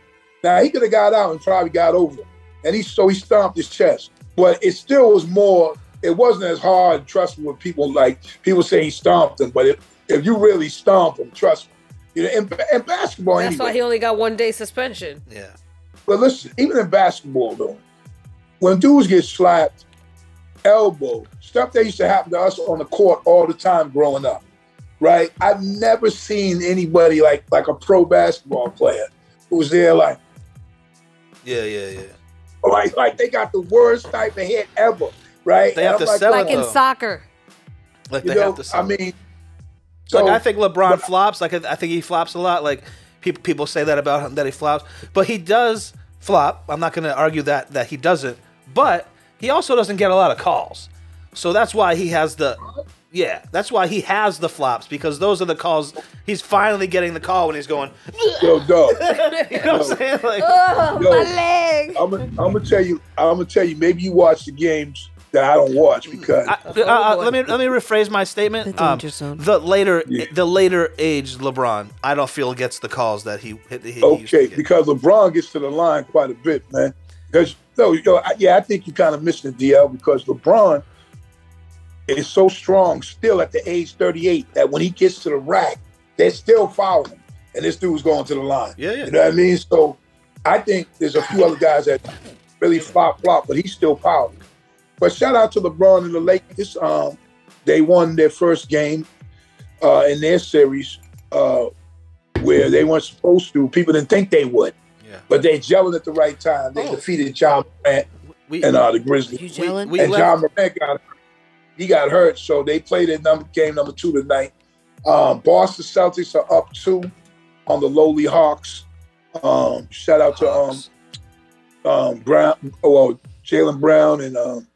Now he could have got out and probably got over him, and he so he stomped his chest, but it still was more. It wasn't as hard. Trust me, with people like people say he stomped him, but it. If you really stomp him, trust me. You know, in, in basketball, that's anyway. Why he only got one day suspension. Yeah. But listen, even in basketball, though, when dudes get slapped, elbow, stuff that used to happen to us on the court all the time growing up, right? I've never seen anybody like like a pro basketball player who was there like, yeah, yeah, yeah. Like, like they got the worst type of hit ever, right? They and have I'm to like, sell like it, in though. Soccer. Like they you know, have to sell I mean, it. So, like I think LeBron but, flops. Like I think he flops a lot. Like people people say that about him, that he flops, but he does flop. I'm not going to argue that that he doesn't. But he also doesn't get a lot of calls. So that's why he has the yeah. That's why he has the flops, because those are the calls. He's finally getting the call when he's going. Yo, dog. You know what I'm saying? Like, oh, yo, my leg. I'm gonna I'm gonna tell you. I'm gonna tell you. Maybe you watch the games that I don't watch because I, uh, let me let me rephrase my statement. The, um, the later yeah. the later age LeBron, I don't feel gets the calls that he. he okay, used to get. Because LeBron gets to the line quite a bit, man. Because no, you know, I, yeah, I think you kind of missed the D L because LeBron is so strong still at the age thirty-eight that when he gets to the rack, they're still fouling him, and this dude's going to the line. Yeah, yeah. You know what I mean? So I think there's a few other guys that really flop flop, but he's still powerful. But shout out to LeBron and the Lakers. Um, they won their first game uh, in their series uh, where they weren't supposed to. People didn't think they would, yeah. but they gelling at the right time. They oh. defeated John Morant we, and uh, the Grizzlies. You gelling? And we John Morant got hurt. He got hurt, so they played at number, game number two tonight. Um, Boston Celtics are up two on the lowly Hawks. Um, shout out Hawks. to um, um, Brown, well, Jaylen Brown and um,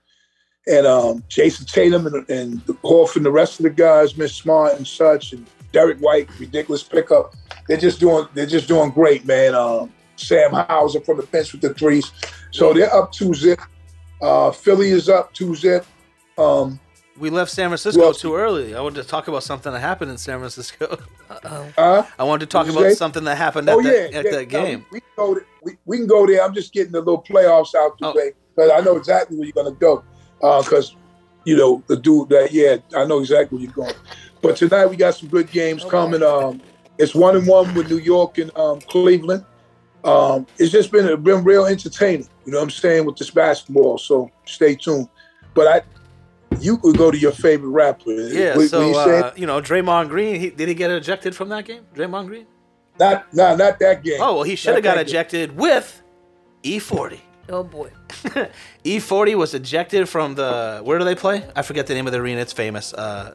and um, Jason Tatum and, and Horford and the rest of the guys, Miss Smart and such, and Derek White, ridiculous pickup. They're just doing they're just doing great, man. Um, Sam Hauser from the bench with the threes, so they're up two zip. Uh, Philly is up two zip. Um, We left San Francisco well, too early. I wanted to talk about something that happened in San Francisco. Uh, I wanted to talk about say? something that happened at, oh, that, yeah, at yeah. that game. Um, we, can go to, we, we can go there. I'm just getting the little playoffs out the oh. way because I know exactly where you're going to go. Because, uh, you know, the dude that, yeah, I know exactly where you're going. But tonight we got some good games okay. coming. Um, it's one and one with New York and um, Cleveland. Um, it's just been, been real entertaining, you know what I'm saying, with this basketball. So stay tuned. But I... You could go to your favorite rapper. Yeah, what, so, what you, uh, you know, Draymond Green, he, did he get ejected from that game? Draymond Green? Not, no, not that game. Oh, well, he should have got ejected game. with E forty. Oh, boy. E forty was ejected from the, where do they play? I forget the name of the arena. It's famous. Uh,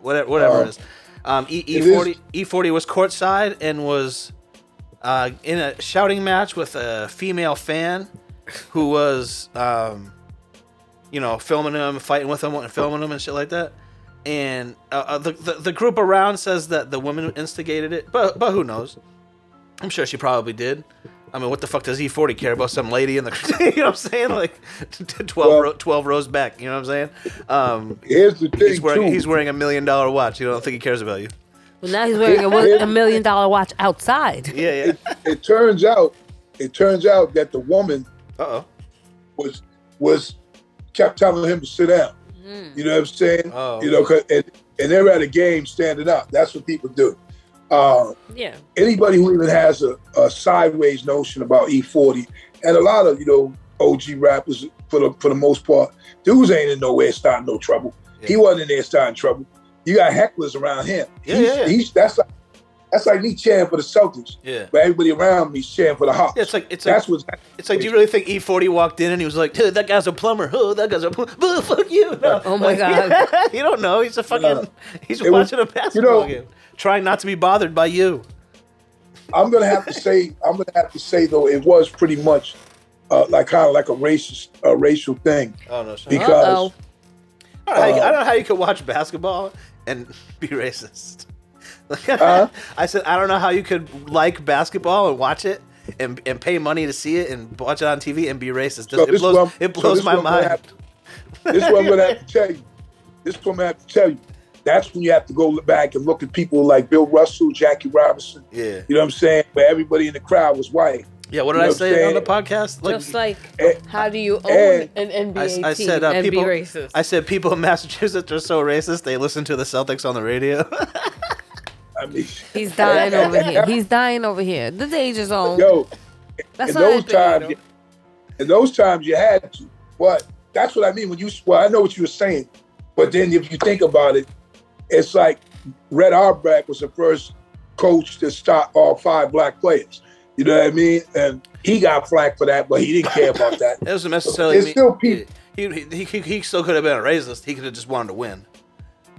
whatever whatever uh, it is. Um, e, E40, is. E forty was courtside and was uh, in a shouting match with a female fan who was... Um, you know, filming him, fighting with him, and filming him and shit like that. And uh, the, the the group around says that the woman instigated it, but but who knows? I'm sure she probably did. I mean, what the fuck does E forty care about some lady in the... You know what I'm saying? Like, twelve, well, ro- twelve rows back, you know what I'm saying? Um, here's the thing, he's wearing, he's wearing a million-dollar watch. You don't think he cares about you. Well, now he's wearing a, a million-dollar watch outside. Yeah, yeah. It, it turns out, it turns out that the woman Uh-oh. was was... kept telling him to sit down. Mm. You know what I'm saying? Oh. You know, cause, and, and they're at a game standing up. That's what people do. Uh, yeah. Anybody who even has a, a sideways notion about E forty, and a lot of, you know, O G rappers, for the for the most part, dudes ain't in nowhere starting no trouble. Yeah. He wasn't in there starting trouble. You got hecklers around him. Yeah, he's, yeah, yeah. He's, that's like that's like me cheering for the Celtics. Yeah. But everybody around me cheering for the Hawks. Yeah, it's like it's that's like, what's It's like, do you really think E forty walked in and he was like, hey, that guy's a plumber, huh? That guy's a plumber. Boo, fuck you. No. Oh my like, God. Yeah, you don't know. He's a fucking uh, he's watching was, a basketball you know, game. Trying not to be bothered by you. I'm gonna have to say I'm gonna have to say though, it was pretty much uh, like kind of like a racist a racial thing. Oh no, sorry. Because Uh-oh. I don't know how you, I don't know how you could watch basketball and be racist. uh-huh. I said, I don't know how you could like basketball and watch it and and pay money to see it and watch it on T V and be racist. So it, blows, one, it blows so my mind. To, this is what I'm going to have to tell you. This is what I'm going to have to tell you. That's when you have to go back and look at people like Bill Russell, Jackie Robinson. Yeah. You know what I'm saying? Where everybody in the crowd was white. Yeah, what did you know I say on the podcast? Like, just like, and, how do you own and, an N B A I, I team said, uh, and people, be racist? I said, people in Massachusetts are so racist, they listen to the Celtics on the radio. I mean, he's dying I, I, over I, I, here. He's dying over here. The danger zone. Yo, that's in those times, you, in those times, you had to. But that's what I mean when you. Well, I know what you were saying, but then if you think about it, it's like Red Auerbach was the first coach to start all five black players. You know what I mean? And he got flack for that, but he didn't care about that. It doesn't necessarily. It's mean, still people. He he, he he still could have been a racist. He could have just wanted to win.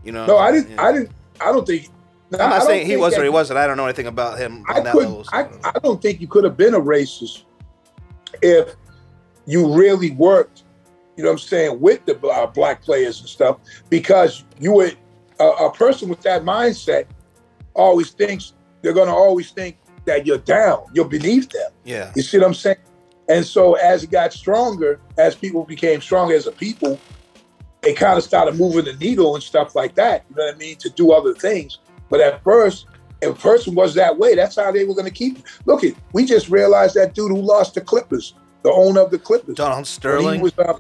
You know? No, I didn't. Yeah. I didn't. I don't think. No, I'm not saying he was that, or he wasn't. I don't know anything about him on I that level. So. I, I don't think you could have been a racist if you really worked, you know what I'm saying, with the uh, black players and stuff, because you were uh, a person with that mindset always thinks they're going to always think that you're down, you're beneath them. Yeah. You see what I'm saying? And so as it got stronger, as people became stronger as a people, they kind of started moving the needle and stuff like that, you know what I mean, to do other things. But at first, if a person was that way, that's how they were going to keep it. Look, it, we just realized that dude who lost the Clippers, the owner of the Clippers. Donald Sterling. He was, uh,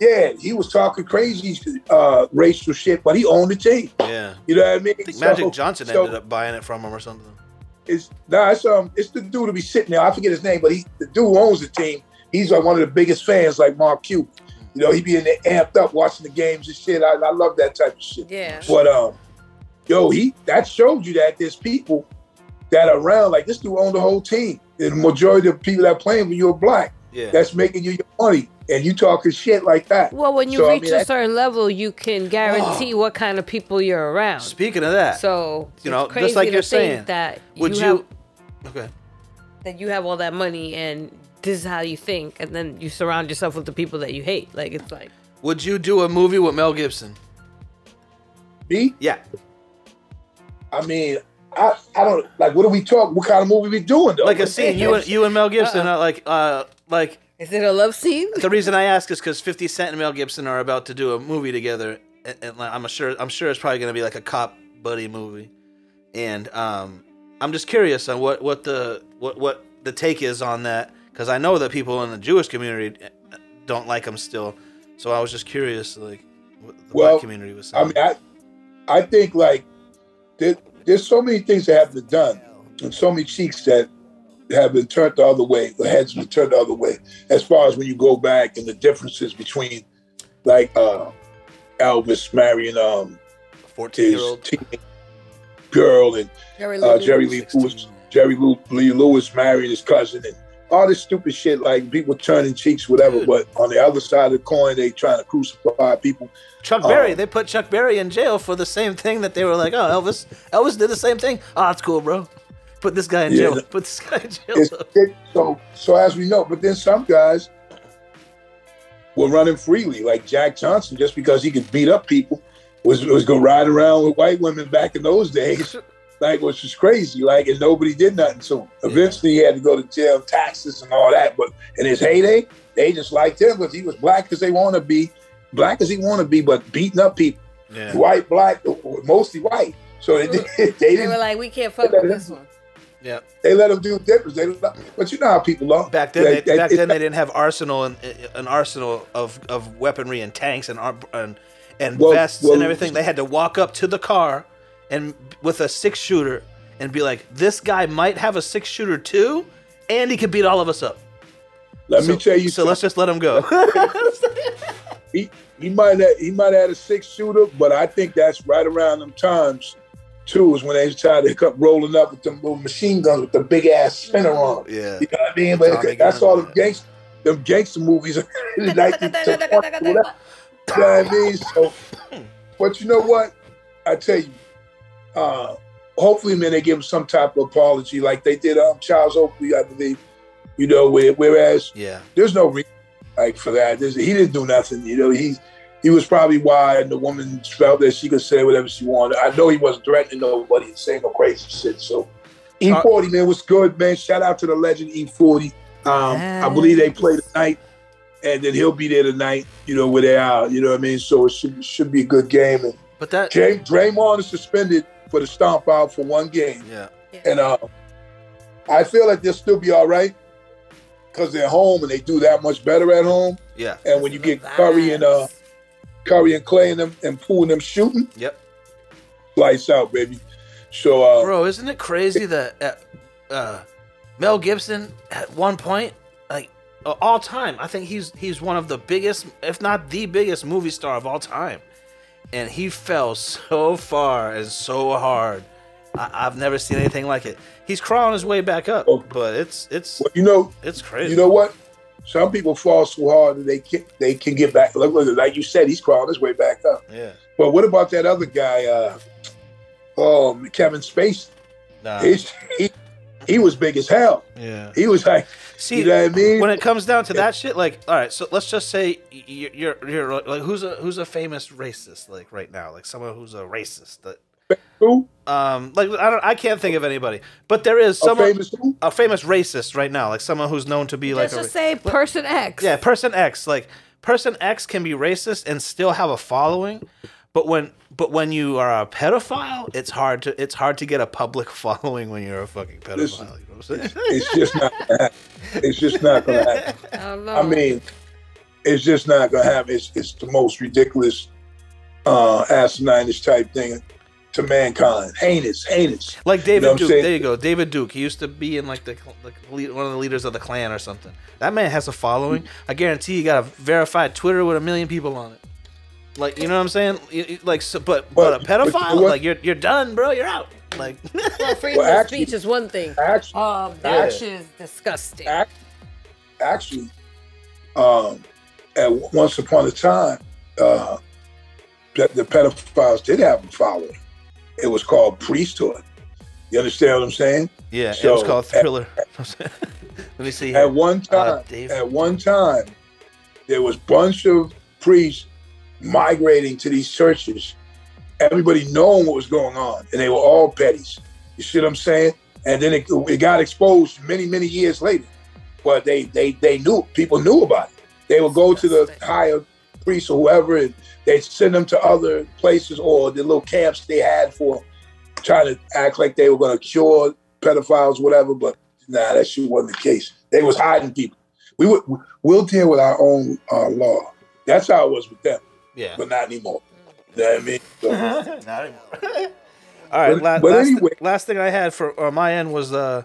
yeah, he was talking crazy uh, racial shit, but he owned the team. Yeah. You know what I mean? I think Magic so, Johnson so, ended up buying it from him or something. It's, nah, it's, um, it's the dude to be sitting there. I forget his name, but he the dude who owns the team he's like one of the biggest fans, like Mark Q. You know, he be in there amped up watching the games and shit. I, I love that type of shit. Yeah. But um, yo, he that showed you that there's people that are around, like this dude owned the whole team. The majority of people that playing when you're black, yeah. that's making you your money. And you talking shit like that. Well, when you so, reach I mean, a certain I, level, you can guarantee oh. what kind of people you're around. Speaking of that. So, you know, just like you're saying. That would you, you have, okay. that you have all that money and this is how you think. And then you surround yourself with the people that you hate. Like, it's like. Would you do a movie with Mel Gibson? Me? Yeah. I mean, I, I don't, like, what do we talk? What kind of movie we doing, though? Like a scene, you and, you and Mel Gibson uh-uh. are like, uh, like. Is it a love scene? The reason I ask is because fifty Cent and Mel Gibson are about to do a movie together, and, and I'm sure I'm sure it's probably going to be like a cop buddy movie. And um, I'm just curious on what, what the what, what the take is on that, because I know that people in the Jewish community don't like him still. So I was just curious, like what the well, black community was saying. I mean, I, I think like there, there's so many things that have been done, and so many cheeks that. Have been turned the other way, or heads been turned the other way, as far as when you go back and the differences between, like, uh, Elvis marrying um, fourteen-year-old teenage girl and Jerry Lee, uh, Jerry Lee Lewis, Jerry Lee Lewis marrying his cousin and all this stupid shit, like people turning cheeks, whatever. Dude. But on the other side of the coin, they trying to crucify people. Chuck um, Berry, they put Chuck Berry in jail for the same thing that they were like, oh, Elvis, Elvis did the same thing. Oh, it's cool, bro. Put this guy in jail. Yeah. Put this guy in jail. It, so, so as we know, but then some guys were running freely, like Jack Johnson, just because he could beat up people, was was going to ride around with white women back in those days, like, which was crazy, like, and nobody did nothing to him. Eventually, yeah. he had to go to jail, taxes and all that, but in his heyday, they just liked him because he was black as they want to be, black as he want to be, but beating up people. Yeah. White, black, mostly white. So they, did, they, they didn't, were like, we can't fuck with this one. Yeah, they let them do difference. They, but you know how people are. Back then, they, they, back then they didn't have arsenal and an arsenal of, of weaponry and tanks and and, and well, vests well, and everything. They had to walk up to the car and with a six shooter and be like, "This guy might have a six shooter too, and he could beat all of us up." Let so, me tell you. So something. Let's just let him go. he he might have, he might have had a six shooter, but I think that's right around them times. Too is when they tried to kept rolling up with them little machine guns with the big ass spinner on. Yeah, you know what I mean. But it, that's all them gangster, them gangster movies. You know what I mean. So, but you know what? I tell you, uh, hopefully, man, they give them some type of apology, like they did um, Charles Oakley, I believe. You know, where, whereas yeah. there's no reason like for that. There's, he didn't do nothing. You know, he. He was probably wide, the woman felt that she could say whatever she wanted. I know he wasn't threatening nobody and saying no crazy shit. So, E forty, uh, man, what's good, man? Shout out to the legend E forty. Um, yes. I believe they play tonight, and then he'll be there tonight, you know, where they are. You know what I mean? So it should should be a good game. And but that Jay, Draymond is suspended for the stomp out for one game. Yeah. yeah. And uh, I feel like they'll still be all right because they're home and they do that much better at home. Yeah. And when you get Curry and... uh. Curry and Clay and them and Poole and them shooting. Yep. Lights out, baby. So, uh, bro, isn't it crazy that uh, uh, Mel Gibson at one point, like uh, all time, I think he's he's one of the biggest, if not the biggest, movie star of all time, and he fell so far and so hard. I, I've never seen anything like it. He's crawling his way back up, okay. but it's it's well, you know it's crazy. You know what? Some people fall so hard that they can, they can get back. Like you said, he's crawling his way back up. Yeah. But what about that other guy, uh, oh, Kevin Spacey? Nah. He, he, he was big as hell. Yeah. He was like, see, you know what I mean? When it comes down to yeah. that shit, like, all right, so let's just say you're, you're, you're like, who's a who's a famous racist, like, right now? Like, someone who's a racist that... Who? Um, like I don't, I can't think of anybody. But there is someone, a famous, who? a famous racist right now, like someone who's known to be like. Just to say person X. Yeah, person X. Like person X can be racist and still have a following, but when but when you are a pedophile, it's hard to it's hard to get a public following when you're a fucking pedophile. Listen, you know what I'm saying? It's just not gonna happen. It's just not gonna happen. I don't know. I mean, it's just not gonna happen. It's it's the most ridiculous, uh, asinine-ish type thing. to mankind. Heinous, heinous. Like David you know Duke. There you go. David Duke. He used to be in like the, the one of the leaders of the Klan or something. That man has a following. I guarantee you got a verified Twitter with a million people on it. Like, you know what I'm saying? Like, so, but, but but a pedophile, but you know like you're you're done, bro. You're out. Like, well, freedom well, actually, of speech is one thing. Actually, um, that yeah. shit is disgusting. Actually, um, at once upon a time, uh, the, the pedophiles did have a following. It was called priesthood. You understand what I'm saying? Yeah, so it was called Thriller. At, Let me see. Here. At one time, uh, at one time, there was a bunch of priests migrating to these churches, everybody knowing what was going on, and they were all petties. You see what I'm saying? And then it, it got exposed many, many years later. But they, they, they knew, people knew about it. They would go to the higher priests or whoever, and they'd send them to other places or the little camps they had for trying to act like they were going to cure pedophiles, whatever. But nah, that shit wasn't the case. They was hiding people. We would, we'll deal with our own uh, law. That's how it was with them. Yeah. But not anymore. You know what I mean? So, not anymore. All right. But, la- but last, anyway. th- last thing I had for uh, my end was uh,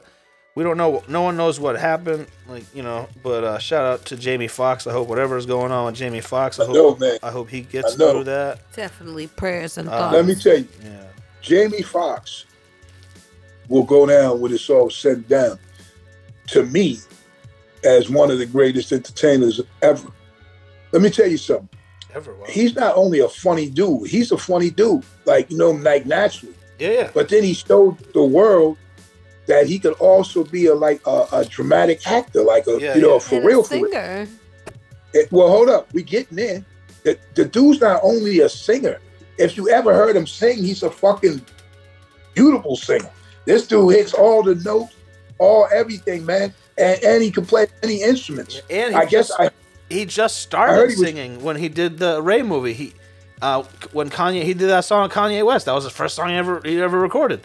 we don't know. No one knows what happened. Like, you know, but uh, shout out to Jamie Foxx. I hope whatever is going on with Jamie Foxx, I, I, hope, know, I hope he gets through that. Definitely prayers and thoughts. Uh, let me tell you, yeah. Jamie Foxx will go down when it's all said down to me as one of the greatest entertainers ever. Let me tell you something. Ever, wow. He's not only a funny dude, he's a funny dude, like, you know, like naturally. Yeah, yeah. But then he showed the world that he could also be a like a, a dramatic actor, like a yeah, you know yeah. for and real a singer. For real. It, well, hold up, we getting in. The, the dude's not only a singer. If you ever heard him sing, he's a fucking beautiful singer. This dude hits all the notes, all everything, man, and, and he can play any instruments. Yeah, and I guess just- I. He just started he singing was... when he did the Ray movie. He, uh, when Kanye, he did that song with Kanye West. That was the first song he ever he ever recorded.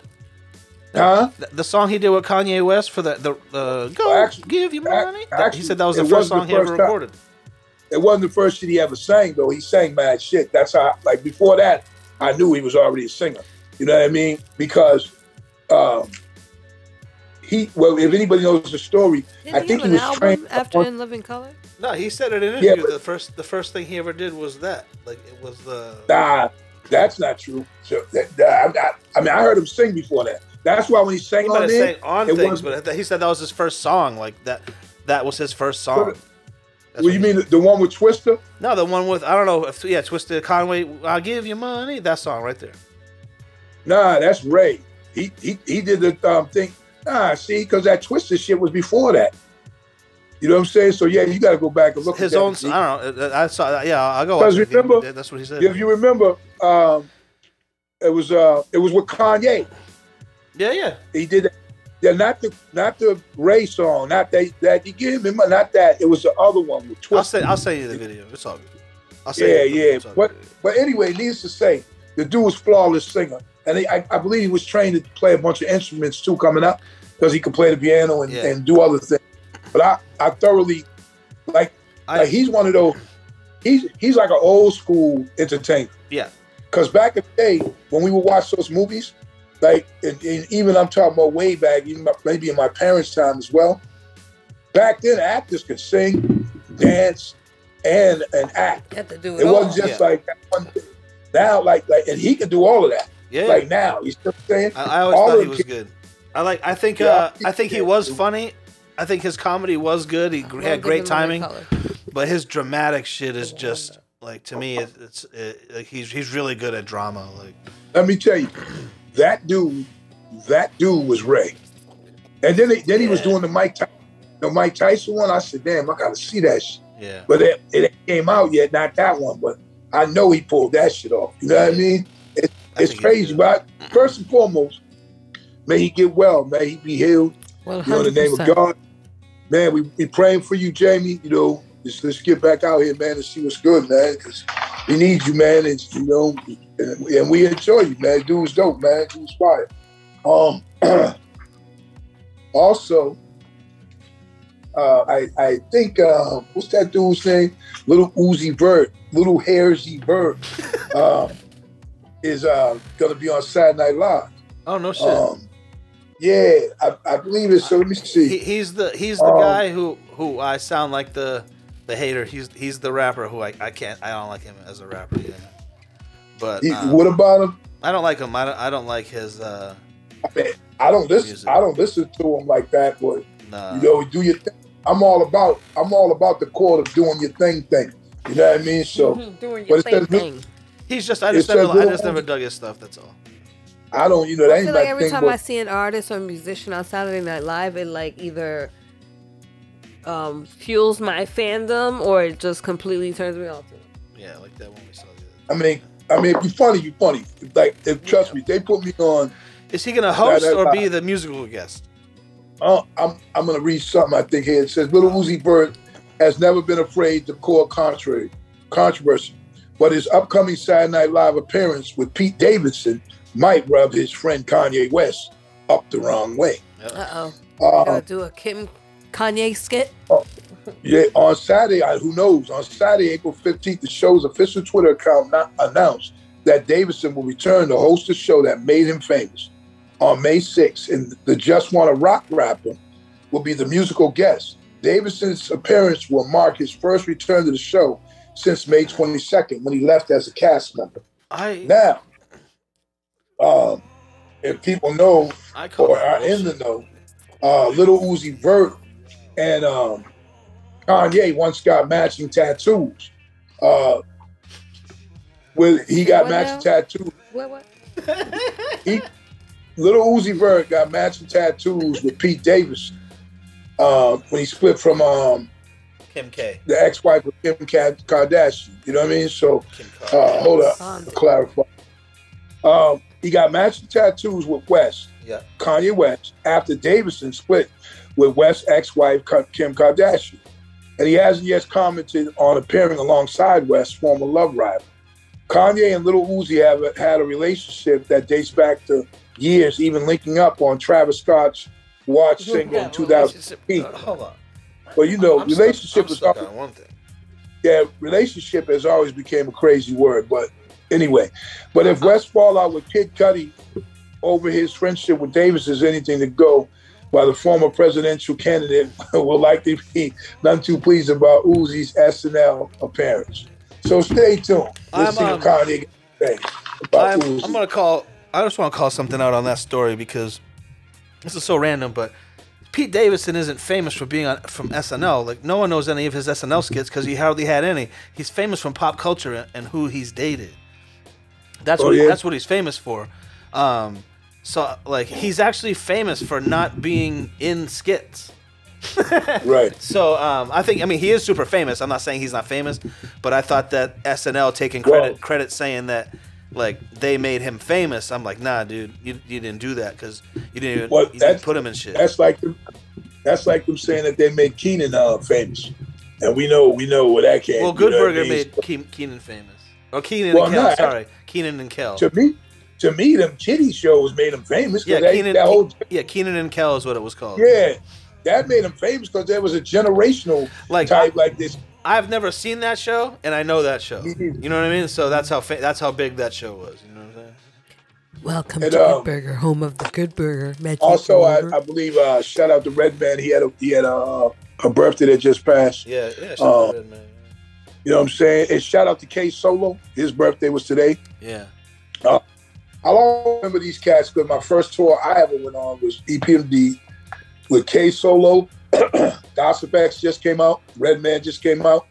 Huh? The, the song he did with Kanye West for the the, the Go well, actually, Give You Money. Actually, he said that was the first song the first he ever time. recorded. It wasn't the first shit he ever sang though. He sang mad shit. That's how. Like before that, I knew he was already a singer. You know what I mean? Because um, he. Well, if anybody knows the story, Didn't I think he, have he was an trained after In Living Color. No, he said in an interview yeah, but, the first the first thing he ever did was that. Like it was the Nah, that's not true. So that, that, I, I mean I heard him sing before that. That's why when he sang he on there, sang on it things, was, but he said that was his first song. Like that that was his first song. Well, you mean the one with Twista? No, the one with I don't know if yeah, Twista Conway, I'll Give You Money, that song right there. Nah, that's Ray. He he he did the um, thing. Nah, see, because that Twista shit was before that. You know what I'm saying? So yeah, you got to go back and look his at his own. I don't know. I saw. Yeah, I'll go. Because remember, that's what he said. If you remember, um, it was uh, it was with Kanye. Yeah, yeah. He did that. Yeah, not the not the Ray song, not that that you give him, not that. It was the other one with Twista. I'll say I'll send you the video. It's all good. I'll say yeah, yeah. But but anyway, needless to say, the dude was a flawless singer, and he, I, I believe he was trained to play a bunch of instruments too, coming up because he could play the piano and, yeah. and do other things. But I, I thoroughly, like, I, like, he's one of those, he's he's like an old school entertainer. Yeah. Because back in the day, when we would watch those movies, like, and, and even I'm talking about way back, even my, maybe in my parents' time as well, back then actors could sing, dance, and and act. You have to do it it all. wasn't just yeah. like that one thing. Now, like, like, and he could do all of that. Yeah. Like now, you see what I'm saying? I, I always all thought he was kids. good. I like. I think, yeah, uh, I think he was funny. I think his comedy was good. He had great timing, but his dramatic shit is just like to me. It, it's it, like he's he's really good at drama. Like, let me tell you, that dude, that dude was Ray, and then they, then yeah. he was doing the Mike Tyson, the Mike Tyson one. I said, damn, I gotta see that shit. Yeah, but it, it came out yet, not that one. But I know he pulled that shit off. You know what I mean? It, I it's crazy. But I, first and foremost, may he get well. May he be healed. Well, you know, in the name of God. Man, we we praying for you, Jamie. You know, let's, let's get back out here, man, and see what's good, man. Because we need you, man. And you know, and, and we enjoy you, man. Dude's dope, man. Dude's fire. Um, also, uh, I I think uh, what's that dude's name? Little Uzi Vert, Little Hairzy Vert. Um, is uh, going to be on Saturday Night Live. Oh, no shit. Um, yeah, I, I believe it. So let me see. He, he's the he's the um, guy who, who I sound like the the hater. He's he's the rapper who I, I can't I don't like him as a rapper. Yeah. But he, um, what about him? I don't like him. I don't, I don't like his. Uh, I, mean, I don't listen. Music. I don't listen to him like that. But nah. you know, do your thing. I'm all about. I'm all about the call of doing your thing thing. You know what I mean? So doing your thing thing. He's just. I just never. I just never dug his stuff. That's all. I don't. You know, that I feel ain't like every thing, time I see an artist or a musician on Saturday Night Live, it like either um, fuels my fandom or it just completely turns me off to it. Yeah, like that one we saw. I mean. I mean, if you're funny, you're funny. If, like, if, trust yeah. me, they put me on. Is he gonna host that, that, or be the musical guest? Uh, I'm I'm gonna read something I think here. It says Little Uzi Vert has never been afraid to call contrary controversy, but his upcoming Saturday Night Live appearance with Pete Davidson might rub his friend Kanye West up the wrong way. Uh oh. Uh, Gotta do a Kim Kanye skit. Uh, Yeah, on Saturday, who knows? On Saturday, April fifteenth, the show's official Twitter account not announced that Davidson will return to host the show that made him famous. On May sixth, and the Just Wanna Rock rapper will be the musical guest. Davidson's appearance will mark his first return to the show since May twenty-second, when he left as a cast member. I... Now, um, if people know or are in the know, uh, Little Uzi Vert and... Um, Kanye once got matching tattoos. Uh, with he got what matching now? tattoos. What? What? he, Little Uzi Vert got matching tattoos with Pete Davidson uh, when he split from um, Kim K, the ex-wife of Kim Kardashian. You know what I mean? So uh, hold up, to clarify. Um, he got matching tattoos with West, yeah. Kanye West, after Davidson split with West's ex-wife Kim Kardashian. And he hasn't yet commented on appearing alongside West's former love rival. Kanye and Lil Uzi have a, had a relationship that dates back to years, even linking up on Travis Scott's Watch single in two thousand fifteen. Hold on. But you know, I'm relationship stuck, is always, one thing. Yeah, relationship has always became a crazy word. But anyway, but if West fallout with Kid Cudi over his friendship with Davis is anything to go. By the former presidential candidate will likely be none too pleased about Uzi's S N L appearance. So stay tuned. Let's see what Kanye thinks about I'm, Uzi. I'm gonna call. I just want to call something out on that story because this is so random. But Pete Davidson isn't famous for being on, from S N L. Like no one knows any of his S N L skits because he hardly had any. He's famous from pop culture and who he's dated. That's oh, what yeah. that's what he's famous for. Um, So, like, he's actually famous for not being in skits. Right. So, um, I think, I mean, he is super famous. I'm not saying he's not famous, but I thought that S N L taking credit, Whoa. credit saying that, like, they made him famous. I'm like, nah, dude, you, you didn't do that because you didn't even well, you didn't put him in shit. That's like them, that's like them saying that they made Keenan uh, famous. And we know we know where that came from. Well, Good Burger made Ke- Keenan famous. Or Keenan well, and Kel, not, sorry. Keenan and Kel. To me? To me, them kiddie shows made them famous. Yeah, that, Kenan, that whole, yeah, Kenan and Kel is what it was called. Yeah, that made them famous because there was a generational like, type like this. I've never seen that show, and I know that show. You know what I mean? So that's how fa- that's how big that show was. You know what I'm saying? Welcome and, to um, Good Burger, home of the Good Burger. Magic also, I, I believe uh, shout out to Red Man. He had a he had a, a birthday that just passed. Yeah, yeah. Shout um, out to Red Man. You know what I'm saying? And shout out to K Solo. His birthday was today. Yeah. Uh, I don't remember these cats because my first tour I ever went on was E P M D with K Solo. Gossip X just came out. Red Man just came out.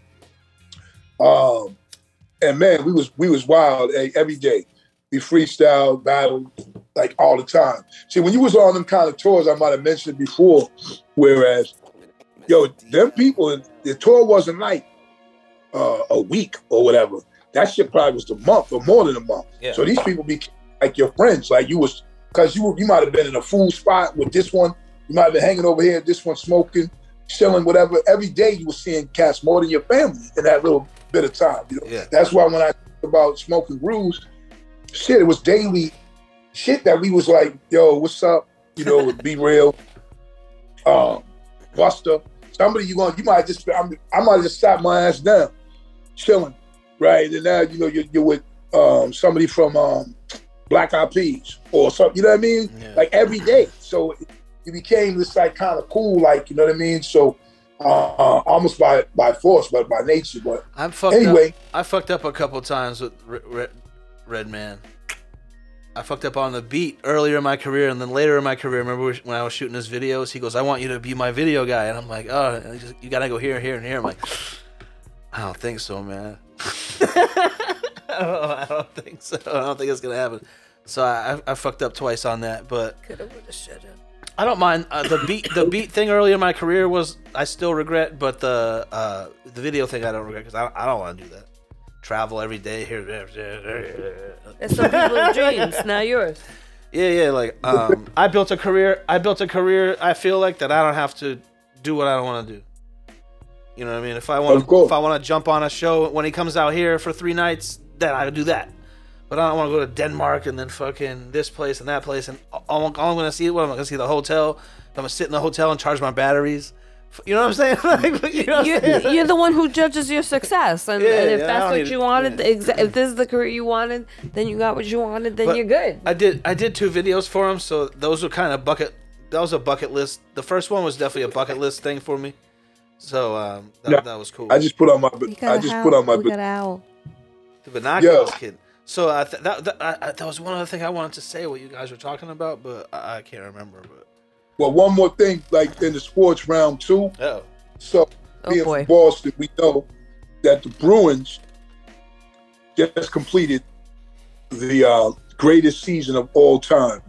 Um, and man, we was we was wild hey, every day. We freestyle, battled, like all the time. See, when you was on them kind of tours, I might have mentioned before, whereas, yo, them people, the tour wasn't like uh, a week or whatever. That shit probably was a month or more than a month. Yeah. So these people be like your friends, like you was, cause you you might have been in a food spot with this one, you might have been hanging over here, this one smoking, chilling, whatever. Every day you were seeing cats more than your family in that little bit of time. You know, yeah. That's why when I talk about smoking rules, shit, it was daily shit that we was like, yo, what's up? You know, with Be Real, um, Busta, somebody you going, you might just, I'm, I might just stop my ass down, chilling, right? And now you know you're, you're with um, somebody from um, Black Eyed Peas or something, you know what I mean? Yeah. Like every day. So it, it became this like kind of cool, like, you know what I mean? So uh, uh, almost by, by force, but by nature. But I'm fucked anyway. Up. I fucked up a couple times with Re- Re- Redman. I fucked up on the beat earlier in my career, and then later in my career, remember when I was shooting his videos, he goes, I want you to be my video guy. And I'm like, oh, and just, you got to go here, here, and here. I'm like, I don't think so, man. I, don't, I don't think so. I don't think it's going to happen. So I, I fucked up twice on that, but coulda, woulda, shoulda. I don't mind. Uh, the beat the beat thing earlier in my career was, I still regret, but the uh, the video thing I don't regret because I, I don't want to do that. Travel every day here. That's some people's dreams, not yours. Yeah, yeah. Like, um, I built a career. I built a career. I feel like that I don't have to do what I don't want to do. You know what I mean? If I want, if I want to jump on a show when he comes out here for three nights, then I do that. But I don't want to go to Denmark and then fucking this place and that place. And all, all I'm going to see is what I'm going to see the hotel. I'm going to sit in the hotel and charge my batteries. You know what I'm saying? Like, you know what you're, I'm saying? You're the one who judges your success, and, yeah, and if yeah, that's what you wanted, yeah. exa- if this is the career you wanted, then you got what you wanted. Then but you're good. I did. I did two videos for him, so those were kind of bucket. That was a bucket list. The first one was definitely a bucket list thing for me. So um, that, yeah. that was cool. I just put on my. I just howl. put on my. We got owl. The binoculars, yeah. kid. So I th- that that, I, that was one other thing I wanted to say. What you guys were talking about, but I, I can't remember. But. Well, one more thing, like in the sports round too. Oh. So being oh from Boston, we know that the Bruins just completed the uh, greatest season of all time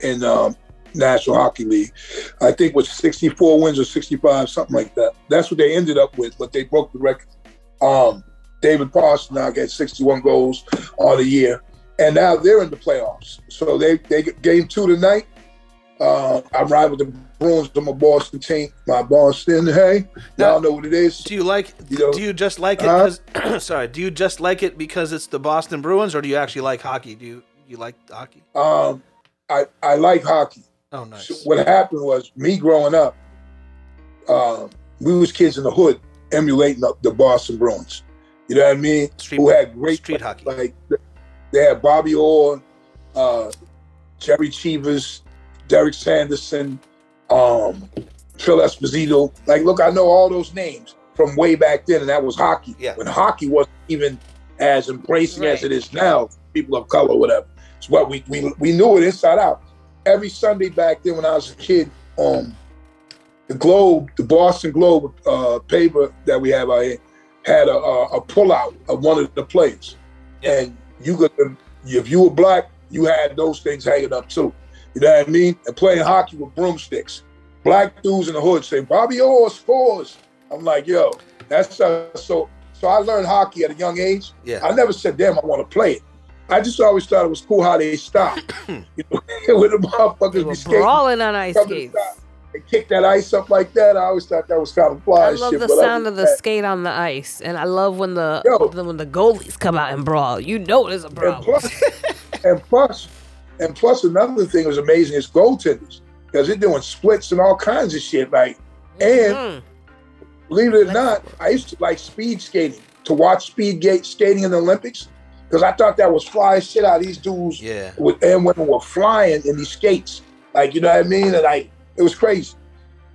in um, National Hockey League. I think it was sixty-four wins or sixty-five, something like that. That's what they ended up with, but they broke the record. Um, David Pasternak had sixty-one goals on the year, and now they're in the playoffs. So they they game two tonight. Uh, I ride with the Bruins. I'm a Boston team. My Boston, hey, now, y'all know what it is. Do you like? You know, do you just like it? Uh, sorry, do you just like it because it's the Boston Bruins, or do you actually like hockey? Do you you like hockey? Um, I I like hockey. Oh, nice. So what happened was, me growing up, uh, we was kids in the hood emulating the Boston Bruins. You know what I mean? Street, Who had great street hockey? Like they had Bobby Orr, uh, Jerry Cheevers, Derek Sanderson, um, Phil Esposito. Like, look, I know all those names from way back then, and that was hockey. Yeah. When hockey wasn't even as embracing right. as it is now, people of color, whatever. So what we, we we knew it inside out. Every Sunday back then when I was a kid, um, the Globe, the Boston Globe uh, paper that we have out here, had a, a, a pullout of one of the plays. Yeah. And you could, if you were black, you had those things hanging up too. You know what I mean? And playing hockey with broomsticks. Black dudes in the hood say, Bobby Orr scores. I'm like, yo, that's uh, so. So I learned hockey at a young age. Yeah. I never said, damn, I want to play it. I just always thought it was cool how they stopped. You know, when the motherfuckers they were be skating, brawling on ice skates. They kick that ice up like that. I always thought that was kind of fly. I love shit, the sound of the that. skate on the ice, and I love when the, yo, the when the goalies come out and brawl. You know, there's a brawl. And plus. and plus And plus, another thing was amazing is goaltenders, because they're doing splits and all kinds of shit. Like, mm-hmm. and believe it or not, I used to like speed skating, to watch speed gate skating in the Olympics, because I thought that was fly shit out of these dudes yeah. with, and women were flying in these skates. Like, you know what I mean? And like, it was crazy.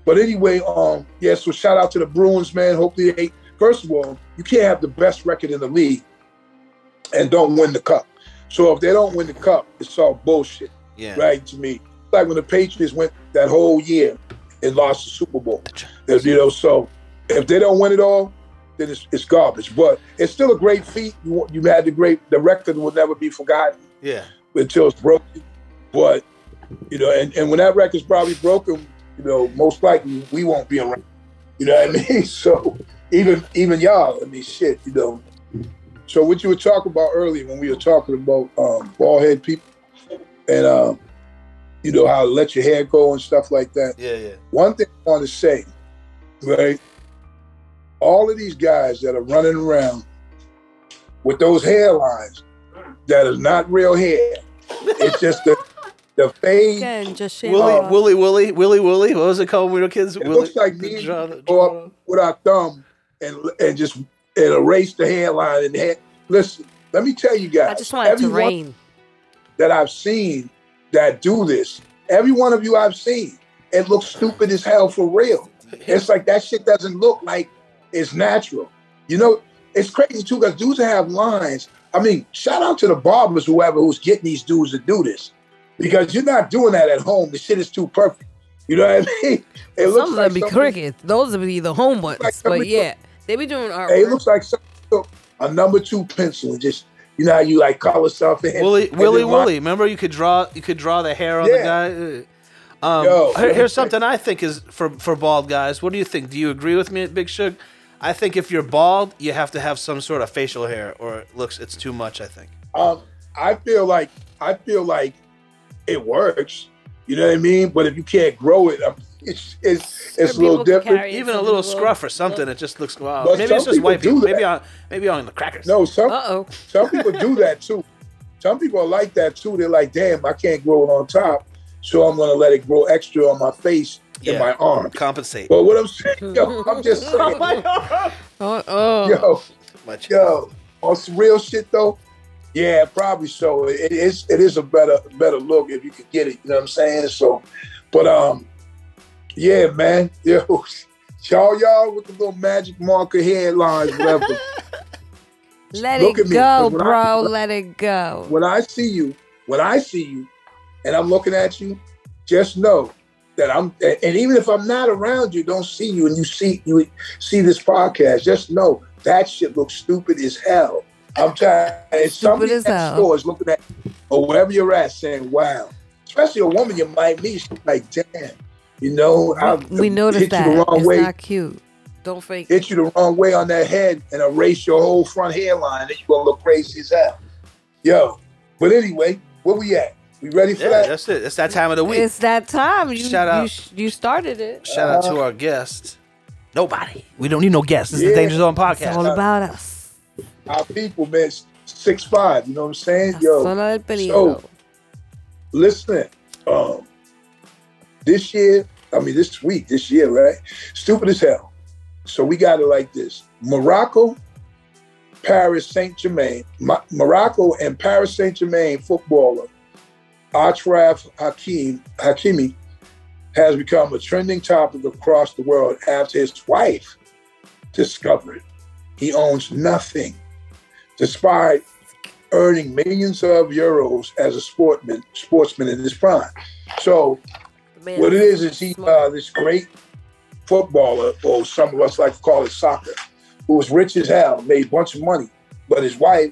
But anyway, um, yeah, so shout out to the Bruins, man. Hopefully they, first of all, you can't have the best record in the league and don't win the cup. So if they don't win the cup, it's all bullshit, yeah. right, to me. Like when the Patriots went that whole year and lost the Super Bowl. You know, so if they don't win it all, then it's, it's garbage. But it's still a great feat. You, you had the great, the record will never be forgotten yeah. until it's broken. But, you know, and, and when that record's probably broken, you know, most likely we won't be around. You know what I mean? So even even y'all, I mean, shit, you know. So what you were talking about earlier when we were talking about um, bald head people and, um, you know, how to let your hair go and stuff like that. Yeah, yeah. One thing I want to say, right? All of these guys that are running around with those hairlines that is not real hair. It's just the, the fade. Again, just Willy, Willy, Willy, Willy, Willy. What was it called when we were kids? It Willy. Looks like me go up with our thumb and and just... and erase the hairline and the hair. Listen, Let me tell you guys. I just want it to rain. That I've seen that do this, every one of you I've seen, it looks stupid as hell for real. It's like that shit doesn't look like it's natural. You know, it's crazy too because dudes have lines. I mean, shout out to the barbers, whoever who's getting these dudes to do this, because you're not doing that at home. The shit is too perfect. You know what I mean? It looks Some like be crickets. Those would be the home ones, like but yeah, two. They be doing artwork. It looks like somebody took a number two pencil and just. You know how you like color stuff in Willy Willy. Willy. Remember, you could draw you could draw the hair on yeah. the guy. Um, Yo, here, here's something I think is for, for bald guys. What do you think? Do you agree with me, Big Shook? I think if you're bald, you have to have some sort of facial hair, or it looks it's too much. I think. Um, I feel like I feel like it works. You know what I mean? But if you can't grow it, I'm, it's it's it's a little different. Even a little scruff or something, it just looks wow. But maybe it's just white people. Maybe on maybe on the crackers. No, some Uh-oh. some people do that too. Some people are like that too. They're like, damn, I can't grow it on top, so I'm gonna let it grow extra on my face yeah. and my arm. Compensate. But what I'm saying, yo, I'm just saying, oh my God. Uh-oh. yo, Much. yo, on some real shit though. Yeah, probably so. It is it is a better better look if you could get it. You know what I'm saying? So, but um. Yeah, man. Yo, y'all, y'all with the little magic marker headlines, whatever. Let Look it at go, me, bro. I, let it go. When I see you, when I see you, and I'm looking at you, just know that I'm. And even if I'm not around you, don't see you, and you see you see this podcast, just know that shit looks stupid as hell. I'm trying. It's somebody at the store is looking at, or wherever you're at, saying, "Wow." Especially a woman you might meet, she's like, "Damn." You know, I we noticed that. You the wrong it's way. Not cute. Don't fake it. Hit you the wrong way on that head and erase your whole front hairline, and you're going to look crazy as hell. Yo, but anyway, where we at? We ready for yeah, that? That's it. It's that time of the week. It's that time. You, Shout out. You, you started it. Shout uh, out to our guests. Nobody. We don't need no guests. This yeah. is the Danger Zone Podcast. It's all about us. Our people, man. six five You know what I'm saying? Yo. So, listen. Um. This year, I mean, this week, this year, right? Stupid as hell. So we got it like this. Morocco, Paris Saint-Germain, Mo- Morocco and Paris Saint-Germain footballer Achraf Hakim, Hakimi has become a trending topic across the world after his wife discovered he owns nothing, despite earning millions of euros as a sportman, sportsman in his prime. So... Man, what it is is he uh, this great footballer, or some of us like to call it soccer, who was rich as hell, made a bunch of money, but his wife,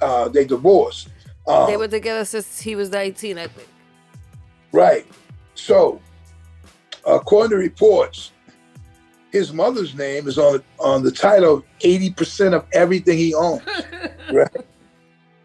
uh, they divorced. Um, they were together since he was nineteen, I think. Right. So, according to reports, his mother's name is on on the title of eighty percent of everything he owns. Right.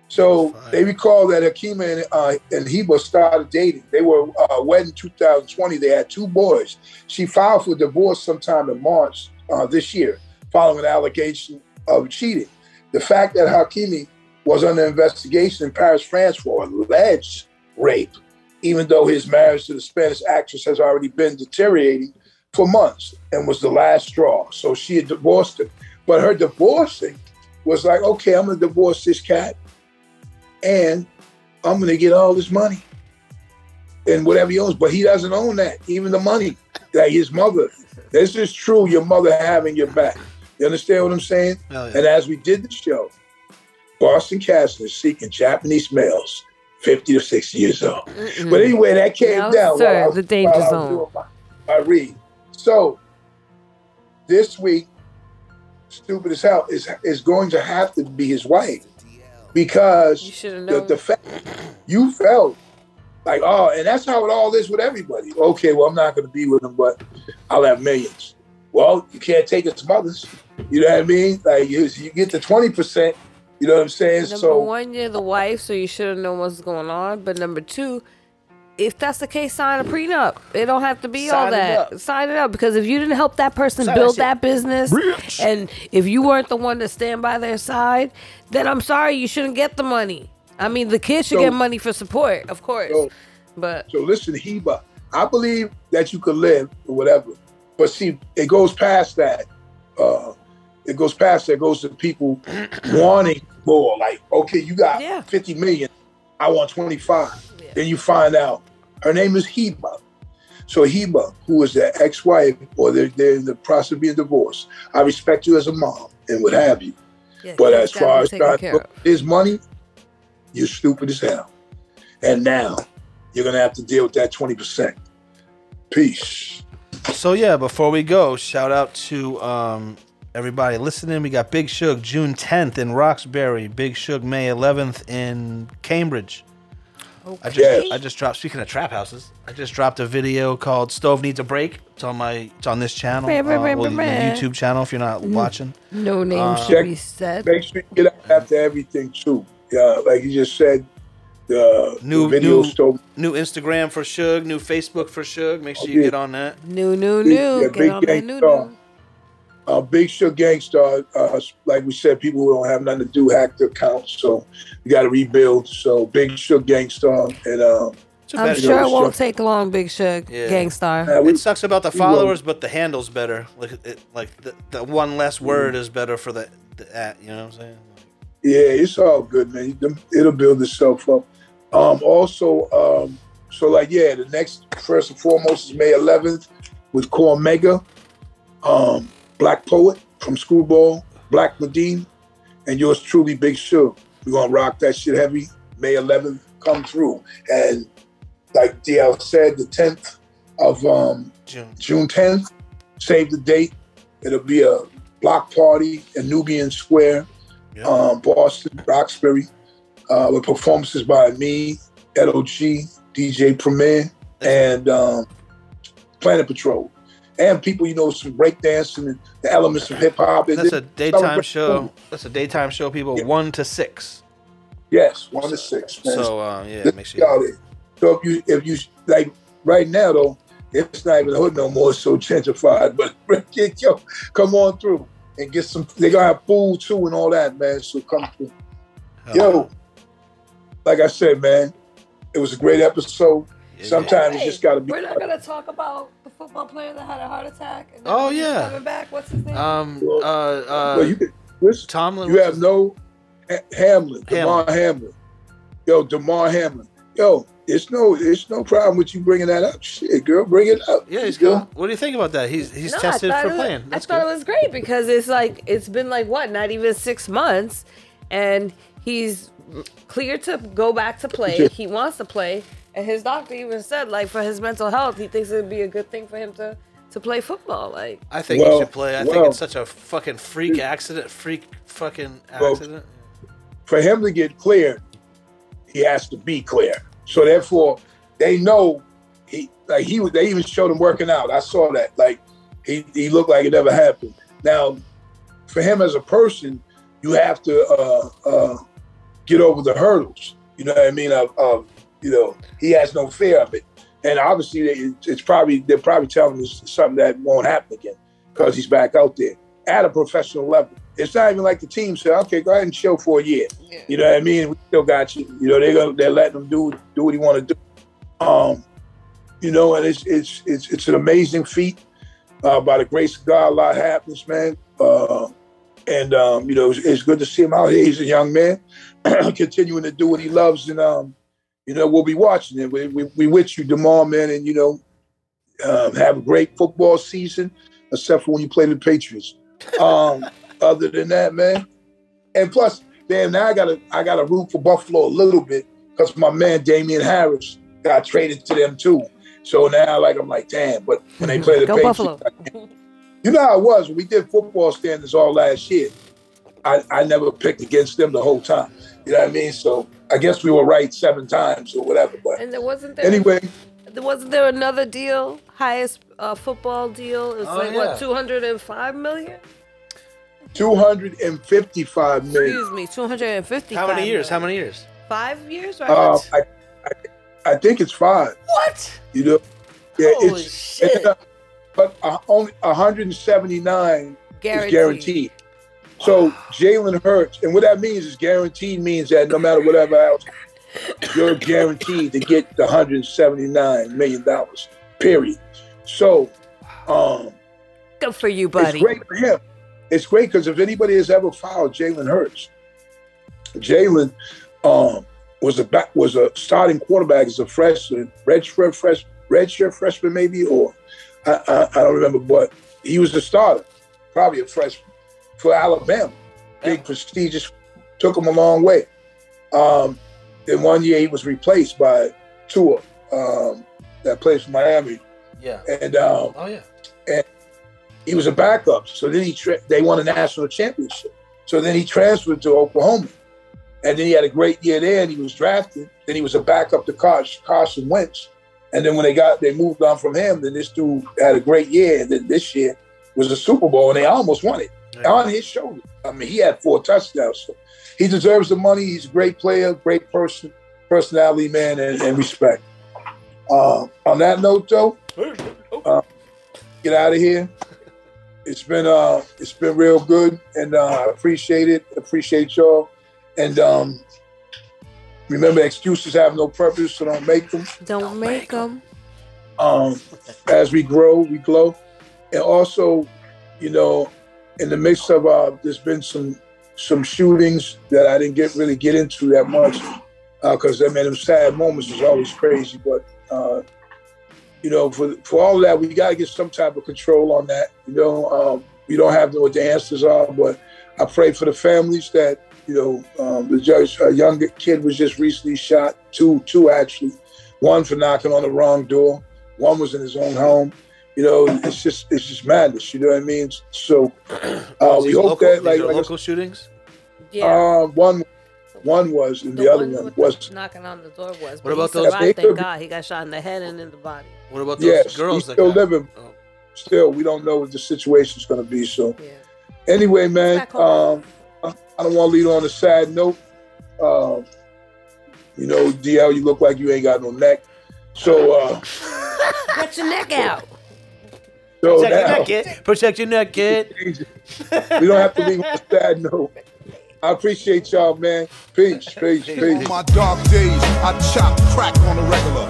So Fine. They recall that Hakima and, uh, and Hiba started dating. They were uh, wed in two thousand twenty They had two boys. She filed for divorce sometime in March uh, this year, following an allegation of cheating. The fact that Hakimi was under investigation in Paris, France for alleged rape, even though his marriage to the Spanish actress has already been deteriorating for months and was the last straw. So she had divorced him. But her divorcing was like, okay, I'm going to divorce this cat. And I'm going to get all this money and whatever he owns. But he doesn't own that, even the money that his mother. This is true, your mother having your back. You understand what I'm saying? Yeah. And as we did the show, Boston Castle is seeking Japanese males fifty to sixty years old. Mm-mm. But anyway, that came no, down. Sir, while I was, the danger while zone. I, was doing my, I read. So this week, stupid as hell, is, is going to have to be his wife. Because the, the fact you felt like, oh, and that's how it all is with everybody. Okay, well, I'm not going to be with him, but I'll have millions. Well, you can't take it to others. You know what I mean? Like you, you get the twenty percent You know what I'm saying? Number so, one, you're the wife, so you should have known what's going on. But number two, if that's the case, sign a prenup. It don't have to be sign all that. It sign it up. Because if you didn't help that person sign build that, that business, Rich. And if you weren't the one to stand by their side, then I'm sorry, you shouldn't get the money. I mean, the kids should so, get money for support, of course. So, but so listen, Hiba, I believe that you could live or whatever. But see, it goes past that. Uh, it goes past that. It goes to people wanting more. Like, okay, you got yeah. fifty million. I want twenty-five. Yeah. Then you find out her name is Heba. So Heba, who is their ex-wife, or they're, they're in the process of being divorced. I respect you as a mom and what have you. Yeah, but as far as trying to look at his money, you're stupid as hell. And now you're going to have to deal with that twenty percent. Peace. So, yeah, before we go, shout out to um, everybody listening. We got Big Shook June tenth in Roxbury. Big Shook May eleventh in Cambridge. Okay. I just yeah. I just dropped, speaking of trap houses, I just dropped a video called Stove Needs a Break. It's on my it's on this channel. Uh, well, my YouTube channel if you're not watching. No name uh, should be said. Make sure you get out after everything too. Yeah, like you just said, the new the video new, stove. New Instagram for Suge, new Facebook for Suge. Make sure oh, yeah. you get on that. New new new yeah, get big on that new new. Uh, Big Shook Gangstar, uh, like we said, people who don't have nothing to do hack their accounts, so we got to rebuild. So Big Shook Gangstar, and um, I'm sure it won't take long. Big Shook yeah. Gangstar. Yeah, we, it sucks about the followers, but the handle's better. Like, it, like the, the one less word mm-hmm. is better for the, the at. You know what I'm saying? Yeah, it's all good, man. It'll build itself up. Um, also, um, so like yeah, the next first and foremost is May eleventh with Core Mega. Um, Black Poet from Screwball, Black Medine, and yours truly, Big Shook. We're going to rock that shit heavy. May eleventh, come through. And like D L said, the tenth of um, June. June tenth, save the date. It'll be a block party in Nubian Square, yeah. um, Boston, Roxbury, uh, with performances by me, L O G, D J Premier, and um, Planet Patrol. And people, you know, some breakdancing and the elements of hip hop. That's a daytime show. That's a daytime show, people. Yeah. One to six. Yes, one so, to six. Man. So um, yeah, make sure. You... So if you if you like right now though, it's not even hood no more. It's so gentrified, but yo, come on through and get some. They gonna have food too and all that, man. So come through. Oh. Yo, like I said, man, it was a great episode. Sometimes hey, you just gotta be. We're not gonna talk about the football player that had a heart attack. And oh yeah, coming back. What's his name? Um, well, uh, uh, well, you, listen, Tomlin. You have no Hamlin, Damar Hamlin. Hamlin. Yo, Damar Hamlin. Yo, it's no, it's no problem with you bringing that up. Shit, girl, bring it up. Yeah, he's good. Cool. What do you think about that? He's he's no, tested for was, playing. That's I thought good. It was great because it's like it's been like what, not even six months, and he's cleared to go back to play. He wants to play. And his doctor even said, like, for his mental health, he thinks it'd be a good thing for him to, to play football. Like, I think well, he should play. I well, think it's such a fucking freak accident, freak fucking accident. Well, for him to get cleared, he has to be clear. So therefore, they know he like he they even showed him working out. I saw that. Like he, he looked like it never happened. Now, for him as a person, you have to uh, uh, get over the hurdles. You know what I mean? Of, of You know, he has no fear of it, and obviously they, it's probably they're probably telling him something that won't happen again because he's back out there at a professional level. It's not even like the team said, "Okay, go ahead and chill for a year." Yeah. You know what I mean? We still got you. You know they're gonna, they're letting him do do what he want to do. Um, you know, and it's it's it's it's an amazing feat. Uh, by the grace of God, a lot happens, man. Uh, and um, you know, it's, it's good to see him out here. He's a young man, continuing to do what he loves, and um. You know, we'll be watching it. We, we, we with you, Damar, man, and, you know, um, have a great football season, except for when you play the Patriots. Um, other than that, man. And plus, damn, now I got to I gotta root for Buffalo a little bit because my man Damian Harris got traded to them, too. So now, like, I'm like, damn, but when they play the Go Patriots. Buffalo. I, you know how it was. When we did football standards all last year, I, I never picked against them the whole time. You know what I mean? So I guess we were right seven times or whatever. But and there wasn't there anyway. There wasn't there another deal, highest uh, football deal? It was oh, like yeah. what, two hundred and five million? Two hundred and fifty-five million. Excuse me, two hundred and fifty-five. How many years? Million. How many years? Five years, right? Uh, I, I I think it's five. What? You know? Yeah, holy it's, shit! It's, uh, but uh, only one hundred and seventy-nine guaranteed. Is guaranteed. So Jalen Hurts, and what that means is guaranteed means that no matter whatever else, you're guaranteed to get the one hundred seventy-nine million dollars, period. So, um, good for you, buddy. It's great for him. It's great because if anybody has ever fouled Jalen Hurts, Jalen um, was a back, was a starting quarterback as a freshman, redshirt fresh, redshirt freshman maybe, or I, I, I don't remember, but he was the starter, probably a freshman for Alabama. Big prestigious, took him a long way. Um, then one year he was replaced by Tua, um, that plays for Miami. Yeah. And um, oh yeah. And he was a backup. So then he tra- they won a national championship. So then he transferred to Oklahoma, and then he had a great year there. And he was drafted. Then he was a backup to Carson, Carson Wentz. And then when they got they moved on from him, then this dude had a great year. And then this year was a Super Bowl, and they almost won it. Yeah. On his shoulder. I mean, he had four touchdowns. So he deserves the money. He's a great player, great person, personality, man, and, and respect. Uh, on that note, though, uh, get out of here. It's been uh, it's been real good, and uh, I appreciate it. Appreciate y'all, and um, remember, excuses have no purpose, so don't make them. Don't, don't make them. Um, as we grow, we glow, and also, you know. In the midst of uh, there's been some some shootings that I didn't get really get into that much because uh, I mean, them sad moments is always crazy. But uh, you know, for for all of that, we got to get some type of control on that. You know, um, we don't have to know what the answers are, but I pray for the families that you know. Um, the judge, a young kid was just recently shot. Two, two actually. One for knocking on the wrong door. One was in his own home. You know, it's just it's just madness. You know what I mean? So uh, we hope local, that like, like local was, shootings. Yeah, uh, one one was, and the, the other one, one was knocking on the door. Was what about those? Thank could, God, he got shot in the head and in the body. What about those yes, girls? That still got, living. Oh. Still, we don't know what the situation's going to be. So yeah. Anyway, man, um, I don't want to lead on a sad note. Uh, you know, D L, you look like you ain't got no neck. So uh, get your neck out. So protect now, your neck, kid. Protect your neck, kid. We don't have to leave with that, no. I appreciate y'all, man. Peace, peace, peace. On my dark days, I chopped crack on a regular.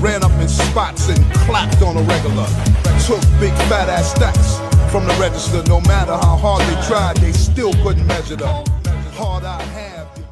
Ran up in spots and clapped on a regular. Took big fat ass stacks from the register. No matter how hard they tried, they still couldn't measure the hard I have.